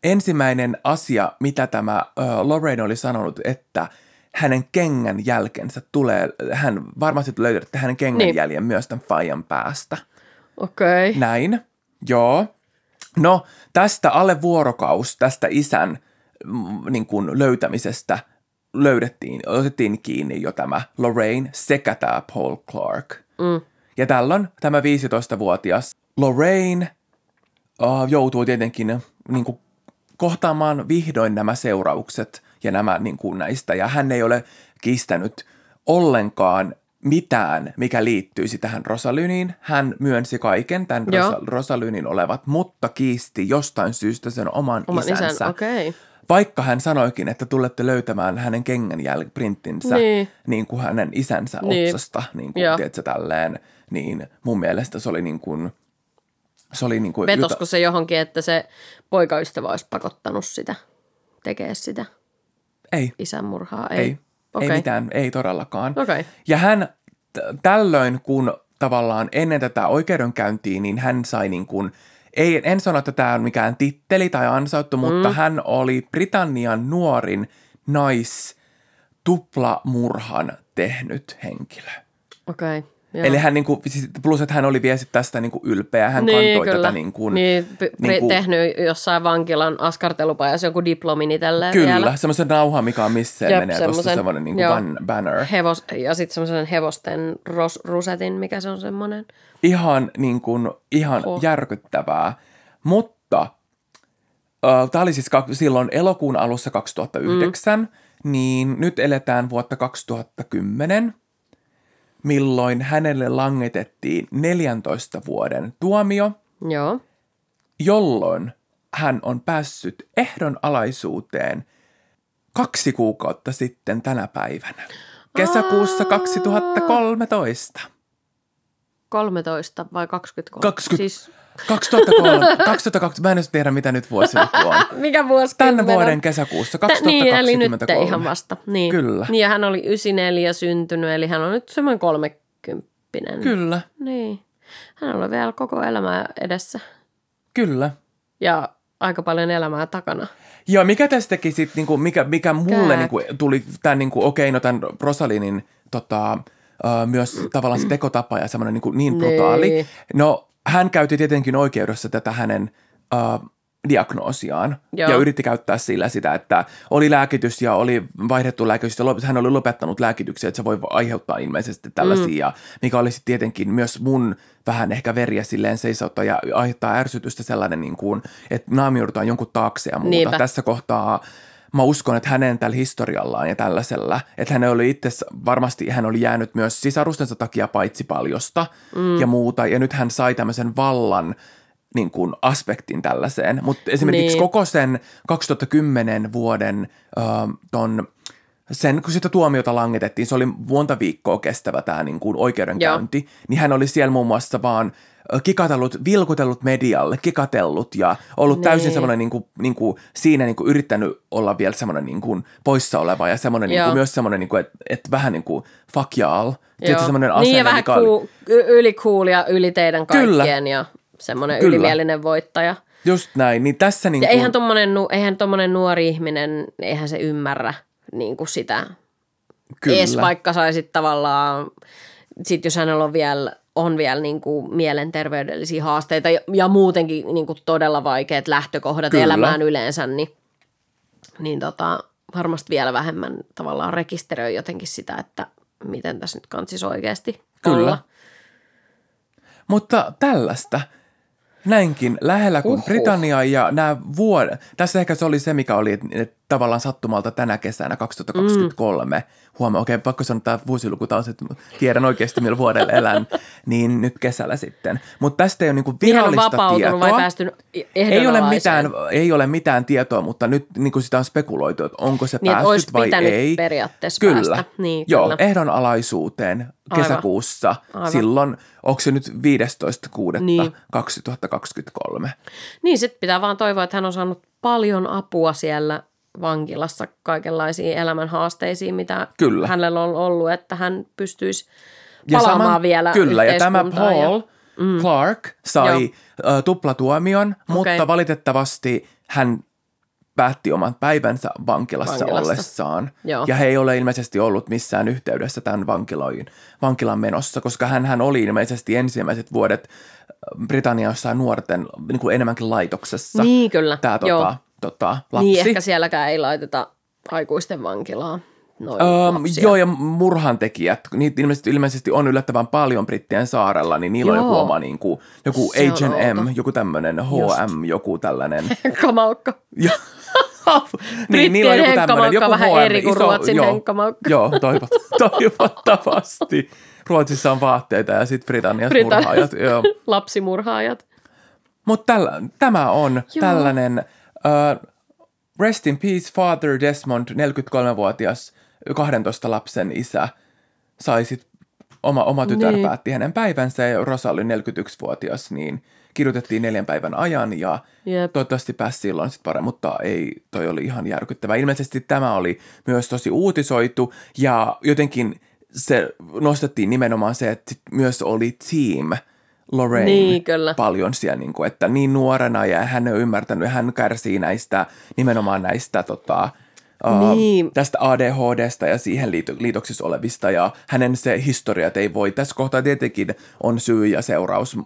ensimmäinen asia, mitä tämä uh, Lorraine oli sanonut, että hänen kengän jälkensä tulee, hän varmasti löydätte hänen kengän jäljen niin. myös tämän faijan päästä. Okei. Okay. Näin, joo. No, tästä alle vuorokaus, tästä isän niin kuin, löytämisestä löydettiin, otettiin kiinni jo tämä Lorraine sekä tämä Paul Clark. Mm. Ja tällöin tämä viisitoistavuotias Lorraine uh, joutuu tietenkin... Niin kuin kohtaamaan vihdoin nämä seuraukset ja nämä niin kuin näistä. Ja hän ei ole kiistänyt ollenkaan mitään, mikä liittyisi tähän Rosalyniin. Hän myönsi kaiken tämän Rosa- Rosalynin olevat, mutta kiisti jostain syystä sen oman, oman isänsä. Isän, okay. Vaikka hän sanoikin, että tulette löytämään hänen kengänjälkiprintinsä niin. niin kuin hänen isänsä niin. otsasta, niin kuin tiedätkö tälleen, niin mun mielestä se oli niin kuin... Se oli niin kuin vetosko se johonkin, että se poikaystävä olisi pakottanut sitä, tekee sitä? Ei. Isän murhaa? Ei. Ei, okay. Ei mitään, ei todellakaan. Okay. Ja hän t- tällöin, kun tavallaan ennen tätä oikeudenkäyntiä, niin hän sai niin kuin, ei, en sano, että tämä on mikään titteli tai ansauttu, mm. mutta hän oli Britannian nuorin naistuplamurhan tehnyt henkilö. Okei. Okay. Joo. Eli hän niinku, plus että hän oli vielä sit tästä niinku ylpeä, hän niin, kantoi kyllä. tätä niinku, niin p- niinku, tehnyt jossain vankilan askartelupajassa joku diplomin itselleen kyllä, vielä. Kyllä, semmoisen nauhan, mikä on missään menee, tuosta semmoinen niinku banner. Hevos, ja sitten semmoisen hevosten ros, rusetin, mikä se on semmoinen. Ihan, niinku, ihan oh. järkyttävää, mutta äh, tämä oli siis ka- silloin elokuun alussa kaksituhattayhdeksän, mm. niin nyt eletään vuotta kaksituhattakymmenen. Milloin hänelle langetettiin neljäntoista vuoden tuomio, joo. jolloin hän on päässyt ehdonalaisuuteen kaksi kuukautta sitten tänä päivänä, kesäkuussa kaksituhattakolmetoista. kolmetoista vai kaksikymmentäkolme? kaksikymmentä Siis... kaksituhattakolme, kaksituhattakaksi, mä en edes tiedä mitä nyt vuosina on. Mikä vuosi? Tämän vuoden kesäkuussa, kaksituhattakaksikymmentäkolme. Niin, eli nyt ihan vasta. Niin. Kyllä. Niin, ja hän oli yhdeksänkymmentäneljä syntynyt, eli hän on nyt semmoinen kolmekymppinen. Kyllä. Niin. Hän oli vielä koko elämää edessä. Kyllä. Ja aika paljon elämää takana. Joo, mikä tästäkin sitten, niinku, mikä, mikä mulle niinku, tuli tämän, niinku, okei, no tämän Rosalynin tota, uh, myös tavallaan se tekotapa ja semmoinen niinku, niin brutaali. Niin. No... Hän käytti tietenkin oikeudessa tätä hänen äh, diagnoosiaan joo. ja yritti käyttää sillä sitä, että oli lääkitys ja oli vaihdettu lääkitys ja hän oli lopettanut lääkityksiä, että se voi aiheuttaa ilmeisesti tällaisia, mm. mikä olisi tietenkin myös mun vähän ehkä veriä silleen seisauttaa ja aiheuttaa ärsytystä sellainen, niin kuin, että naamioidutaan jonkun taakse ja muuta. Niinpä. Tässä kohtaa mä uskon, että hänen tällä historiallaan ja tällaisella, että hän oli itse varmasti, hän oli jäänyt myös sisarustensa takia paitsi paljosta mm. ja muuta. Ja nyt hän sai tämmöisen vallan niin kuin aspektin tällaiseen. Mutta esimerkiksi niin. koko sen kaksituhattakymmenen vuoden ö, ton, sen, kun sitä tuomiota langetettiin, se oli monta viikkoa kestävä tämä niin kuin oikeudenkäynti, joo. niin hän oli siellä muun muassa vaan kikatellut, vilkutellut medialle, kikatellut ja ollut niin. täysin semmoinen niin kuin, niin kuin, siinä niin kuin yrittänyt olla vielä semmoinen niin kuin poissa oleva ja semmoinen niin kuin, myös semmoinen, niin kuin, että, että vähän niin kuin fuck y'all. Tietysti semmoinen asenne, niin ja vähän cool, yli cool ja yli teidän kaikkien kyllä. ja semmoinen kyllä. ylimielinen voittaja. Just näin. Niin tässä niin ja kuin... eihän, tommonen, eihän tommonen nuori ihminen, eihän se ymmärrä niin kuin sitä. Kyllä. Ees vaikka saisit tavallaan, sit jos hänellä on vielä... on vielä niin kuin mielenterveydellisiä haasteita ja muutenkin niin kuin todella vaikeat lähtökohdat kyllä. elämään yleensä, niin, niin tota, varmasti vielä vähemmän tavallaan rekisteröi jotenkin sitä, että miten tässä nyt kantsisi oikeasti kyllä. olla. Mutta tällaista, näinkin lähellä kuin uhuh. Britannia ja nämä vuodet, tässä ehkä se oli se, mikä oli että tavallaan sattumalta tänä kesänä kaksituhattakaksikymmentäkolme, mm. huomaa, okei, okay, pakko sanoa tämä vuosiluku taas, että tiedän oikeasti, millä vuodella elän, niin nyt kesällä sitten. Mutta tästä ei ole niinku virallista tietoa. Niin hän on vapautunut vai päästynyt ehdonalaiseen? Ei, ei ole mitään tietoa, mutta nyt niinku sitä on spekuloitu, että onko se niin, päässyt vai ei. Niin, olisi pitänyt periaatteessa kyllä. päästä. Niin, joo, kyllä. ehdonalaisuuteen kesäkuussa, aivan. Aivan. silloin, onko se nyt viidestoista kuudetta niin. kaksituhattakaksikymmentäkolme. Niin, sitten pitää vaan toivoa, että hän on saanut paljon apua siellä vankilassa kaikenlaisiin elämän haasteisiin, mitä kyllä. hänellä on ollut, että hän pystyisi palaamaan saman, vielä kyllä, ja tämä Paul ja, mm. Clark sai joo. tuplatuomion, okay. mutta valitettavasti hän päätti oman päivänsä vankilassa, vankilassa. Ollessaan. Joo. Ja he ei ole ilmeisesti ollut missään yhteydessä tämän vankilan menossa, koska hän oli ilmeisesti ensimmäiset vuodet Britanniassa nuorten niin kuin enemmänkin laitoksessa. Niin kyllä, tämä, joo. Tota, Tota, lapsi. Niin ehkä sielläkään ei laiteta aikuisten vankilaa noin öö, lapsia. Joo, ja murhantekijät, niitä ilmeisesti, ilmeisesti on yllättävän paljon Brittien saarella, niin niillä joo. on joku oma niin kuin, joku H and M, joku tämmöinen H and M, joku tällainen. Henkamaukka. Joo. Niin, niillä on joku tämmöinen, joku vähän H and M, eri kuin iso, Ruotsin joo, henkamaukka. Joo, toivot, toivottavasti. Ruotsissa on vaatteita ja sitten Britanniassa Britann... murhaajat. Joo. Lapsimurhaajat. Mutta tämä on joo. tällainen... Uh, rest in peace, Father Desmond, neljäkymmentäkolmevuotias, kahdentoista lapsen isä, sai sit oma, oma tytär niin. päätti hänen päivänsä ja Rosalyn neljäkymmentäyksivuotias, niin kirjoitettiin neljän päivän ajan ja Jep. toivottavasti pääsi silloin sitten paremmin, mutta ei, toi oli ihan järkyttävä. Ilmeisesti tämä oli myös tosi uutisoitu ja jotenkin se nostettiin nimenomaan se, että myös oli team Lorraine niin, paljon siellä, niin kuin, että niin nuorena ja hän ei ymmärtänyt, hän kärsii näistä, nimenomaan näistä tota, uh, niin. tästä A D H D:stä ja siihen liitoksissa olevista ja hänen se historiat ei voi, tässä kohtaa tietenkin on syy ja seuraus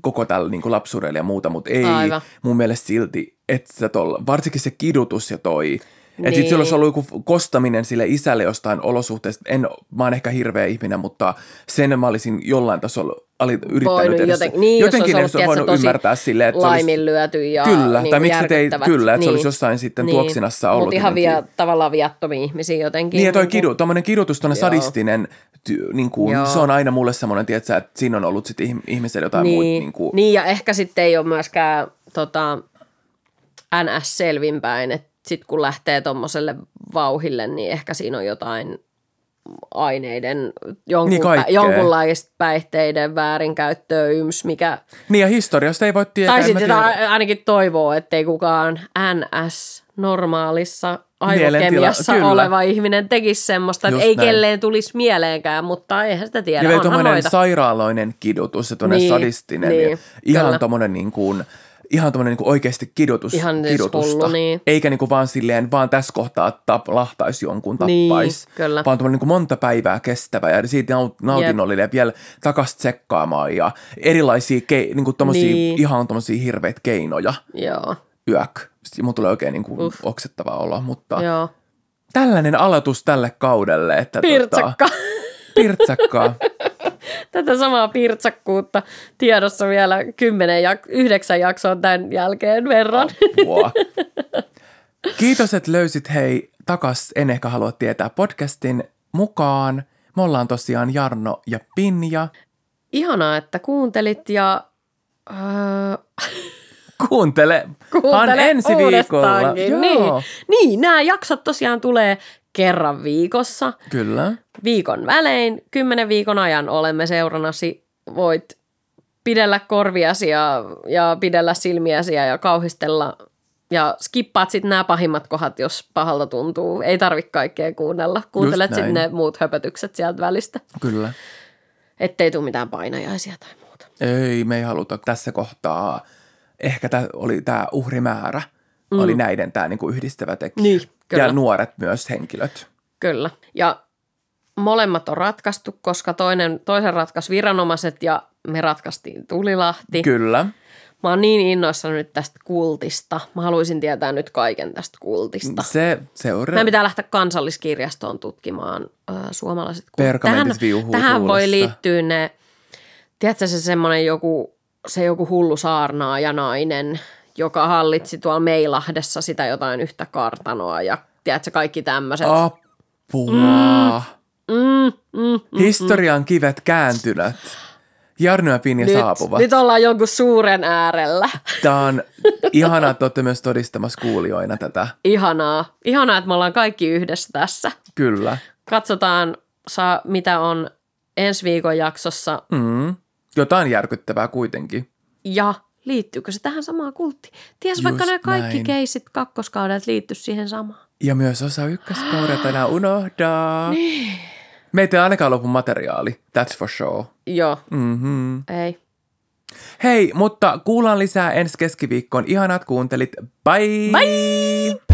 koko tällä niin kuin lapsuudella ja muuta, mutta ei Aivan. mun mielestä silti, että tolla, varsinkin se kidutus ja toi, että sitten silloin olisi ollut joku kostaminen sille isälle jostain olosuhteesta. En, mä oon ehkä hirveä ihminen, mutta sen mä olisin jollain tasolla yrittänyt Voinut edes. Joten, niin, jotenkin en olisi voinut ymmärtää silleen, että se olisi laiminlyöty ja kyllä, niin tai miksi teit, kyllä, että niin. se olisi jossain sitten niin. tuoksinassa ollut. Mutta ihan via, tavallaan viattomia ihmisiä jotenkin. Niin ja toi niin kidu, tommoinen kidutus, tommoinen sadistinen, ty, niin kuin, se on aina mulle semmoinen, tietsä, että siinä on ollut sitten ihmisellä jotain niin. muuta. Niin, kuin. Niin ja ehkä sitten ei ole myöskään tota, N S selvinpäin, että sitten kun lähtee tuommoiselle vauhille, niin ehkä siinä on jotain aineiden, jonkun, niin pä, jonkunlaista päihteiden väärinkäyttöä yms, mikä... Niin ja historiasta ei voi tietää. Tai sitten ainakin toivoo, ettei kukaan N S normaalissa aivokemiassa oleva ihminen tekisi semmoista, että ei näin. Kelleen tulisi mieleenkään, mutta eihän sitä tiedä. Ja vielä tuommoinen sairaaloinen kidutus ja tuommoinen niin, sadistinen. Niin, ja ihan tuommoinen niin kuin... Ihan tommoinen niin oikeasti kidutus, Ihan kidutusta, pollu, niin. eikä niin kuin vaan silleen, vaan tässä kohtaa tap, lahtaisi jonkun, tappaisi, niin, vaan tommoinen niin monta päivää kestävä ja siitä nautinnollinen ja vielä takaisin tsekkaamaan ja erilaisia, ke- niin kuin tommosia, niin. ihan tommosia hirveitä keinoja. Joo. Yök. Mun tulee oikein niin kuin oksettava olla, mutta Joo. tällainen aloitus tälle kaudelle. Että pirtsakka. Tota, pirtsakkaa. Tätä samaa pirtsakkuutta tiedossa vielä kymmenen ja yhdeksän jakson tämän jälkeen verran. Apua. Kiitos, että löysit hei takas En ehkä halua tietää podcastin mukaan. Me ollaan tosiaan Jarno ja Pinja. Ihanaa, että kuuntelit ja... Äh... Kuuntele. Kuuntele ensi viikolla. Niin. niin, nämä jaksot tosiaan tulee... Kerran viikossa. Kyllä. Viikon välein. Kymmenen viikon ajan olemme seurannasi. Voit pidellä korviasi ja, ja pidellä silmiäsi ja kauhistella. Ja skippaat sitten nämä pahimmat kohdat, jos pahalta tuntuu. Ei tarvitse kaikkea kuunnella. Kuuntelet sitten ne muut höpötykset sieltä välistä. Kyllä. Ettei tule mitään painajaisia tai muuta. Ei, me ei haluta tässä kohtaa. Ehkä tämä oli tämä uhrimäärä. Mm. Oli näiden tämä niinku yhdistävä tekijä. Niin. Kyllä. Ja nuoret myös henkilöt. Kyllä. Ja molemmat on ratkaistu, koska toinen, toisen ratkaisi viranomaiset ja me ratkaistiin Tulilahti. Kyllä. Mä oon niin innoissani nyt tästä kultista. Mä haluaisin tietää nyt kaiken tästä kultista. Se seuraa. Meidän pitää lähteä kansalliskirjastoon tutkimaan äh, suomalaiset kultit. Tähän, tähän voi liittyä ne, tiedätkö se semmoinen joku, se joku hullu saarnaa ja nainen... joka hallitsi tuolla Meilahdessa sitä jotain yhtä kartanoa ja tiedätkö kaikki tämmöiset. Apua. Mm, mm, mm, mm, Historian kivet kääntynyt. Jarno ja Pinja saapuvat. Nyt ollaan jonkun suuren äärellä. Tämä on ihanaa, että olette myös todistamassa kuulijoina tätä. Ihanaa. Ihanaa, että me ollaan kaikki yhdessä tässä. Kyllä. Katsotaan, saa, mitä on ensi viikon jaksossa. Mm. Jotain järkyttävää kuitenkin. Ja... Liittyykö se tähän samaan kulttiin? Ties vaikka nämä kaikki keisit kakkoskaudet liittyy siihen samaan. Ja myös osa ykköskaudet enää unohdaa. Niin. Meitä ei ainakaan lopu materiaali. That's for sure. Joo. Mm-hmm. Ei. Hei, mutta kuullaan lisää ensi keskiviikkoon. Ihanat kuuntelit. Bye! Bye!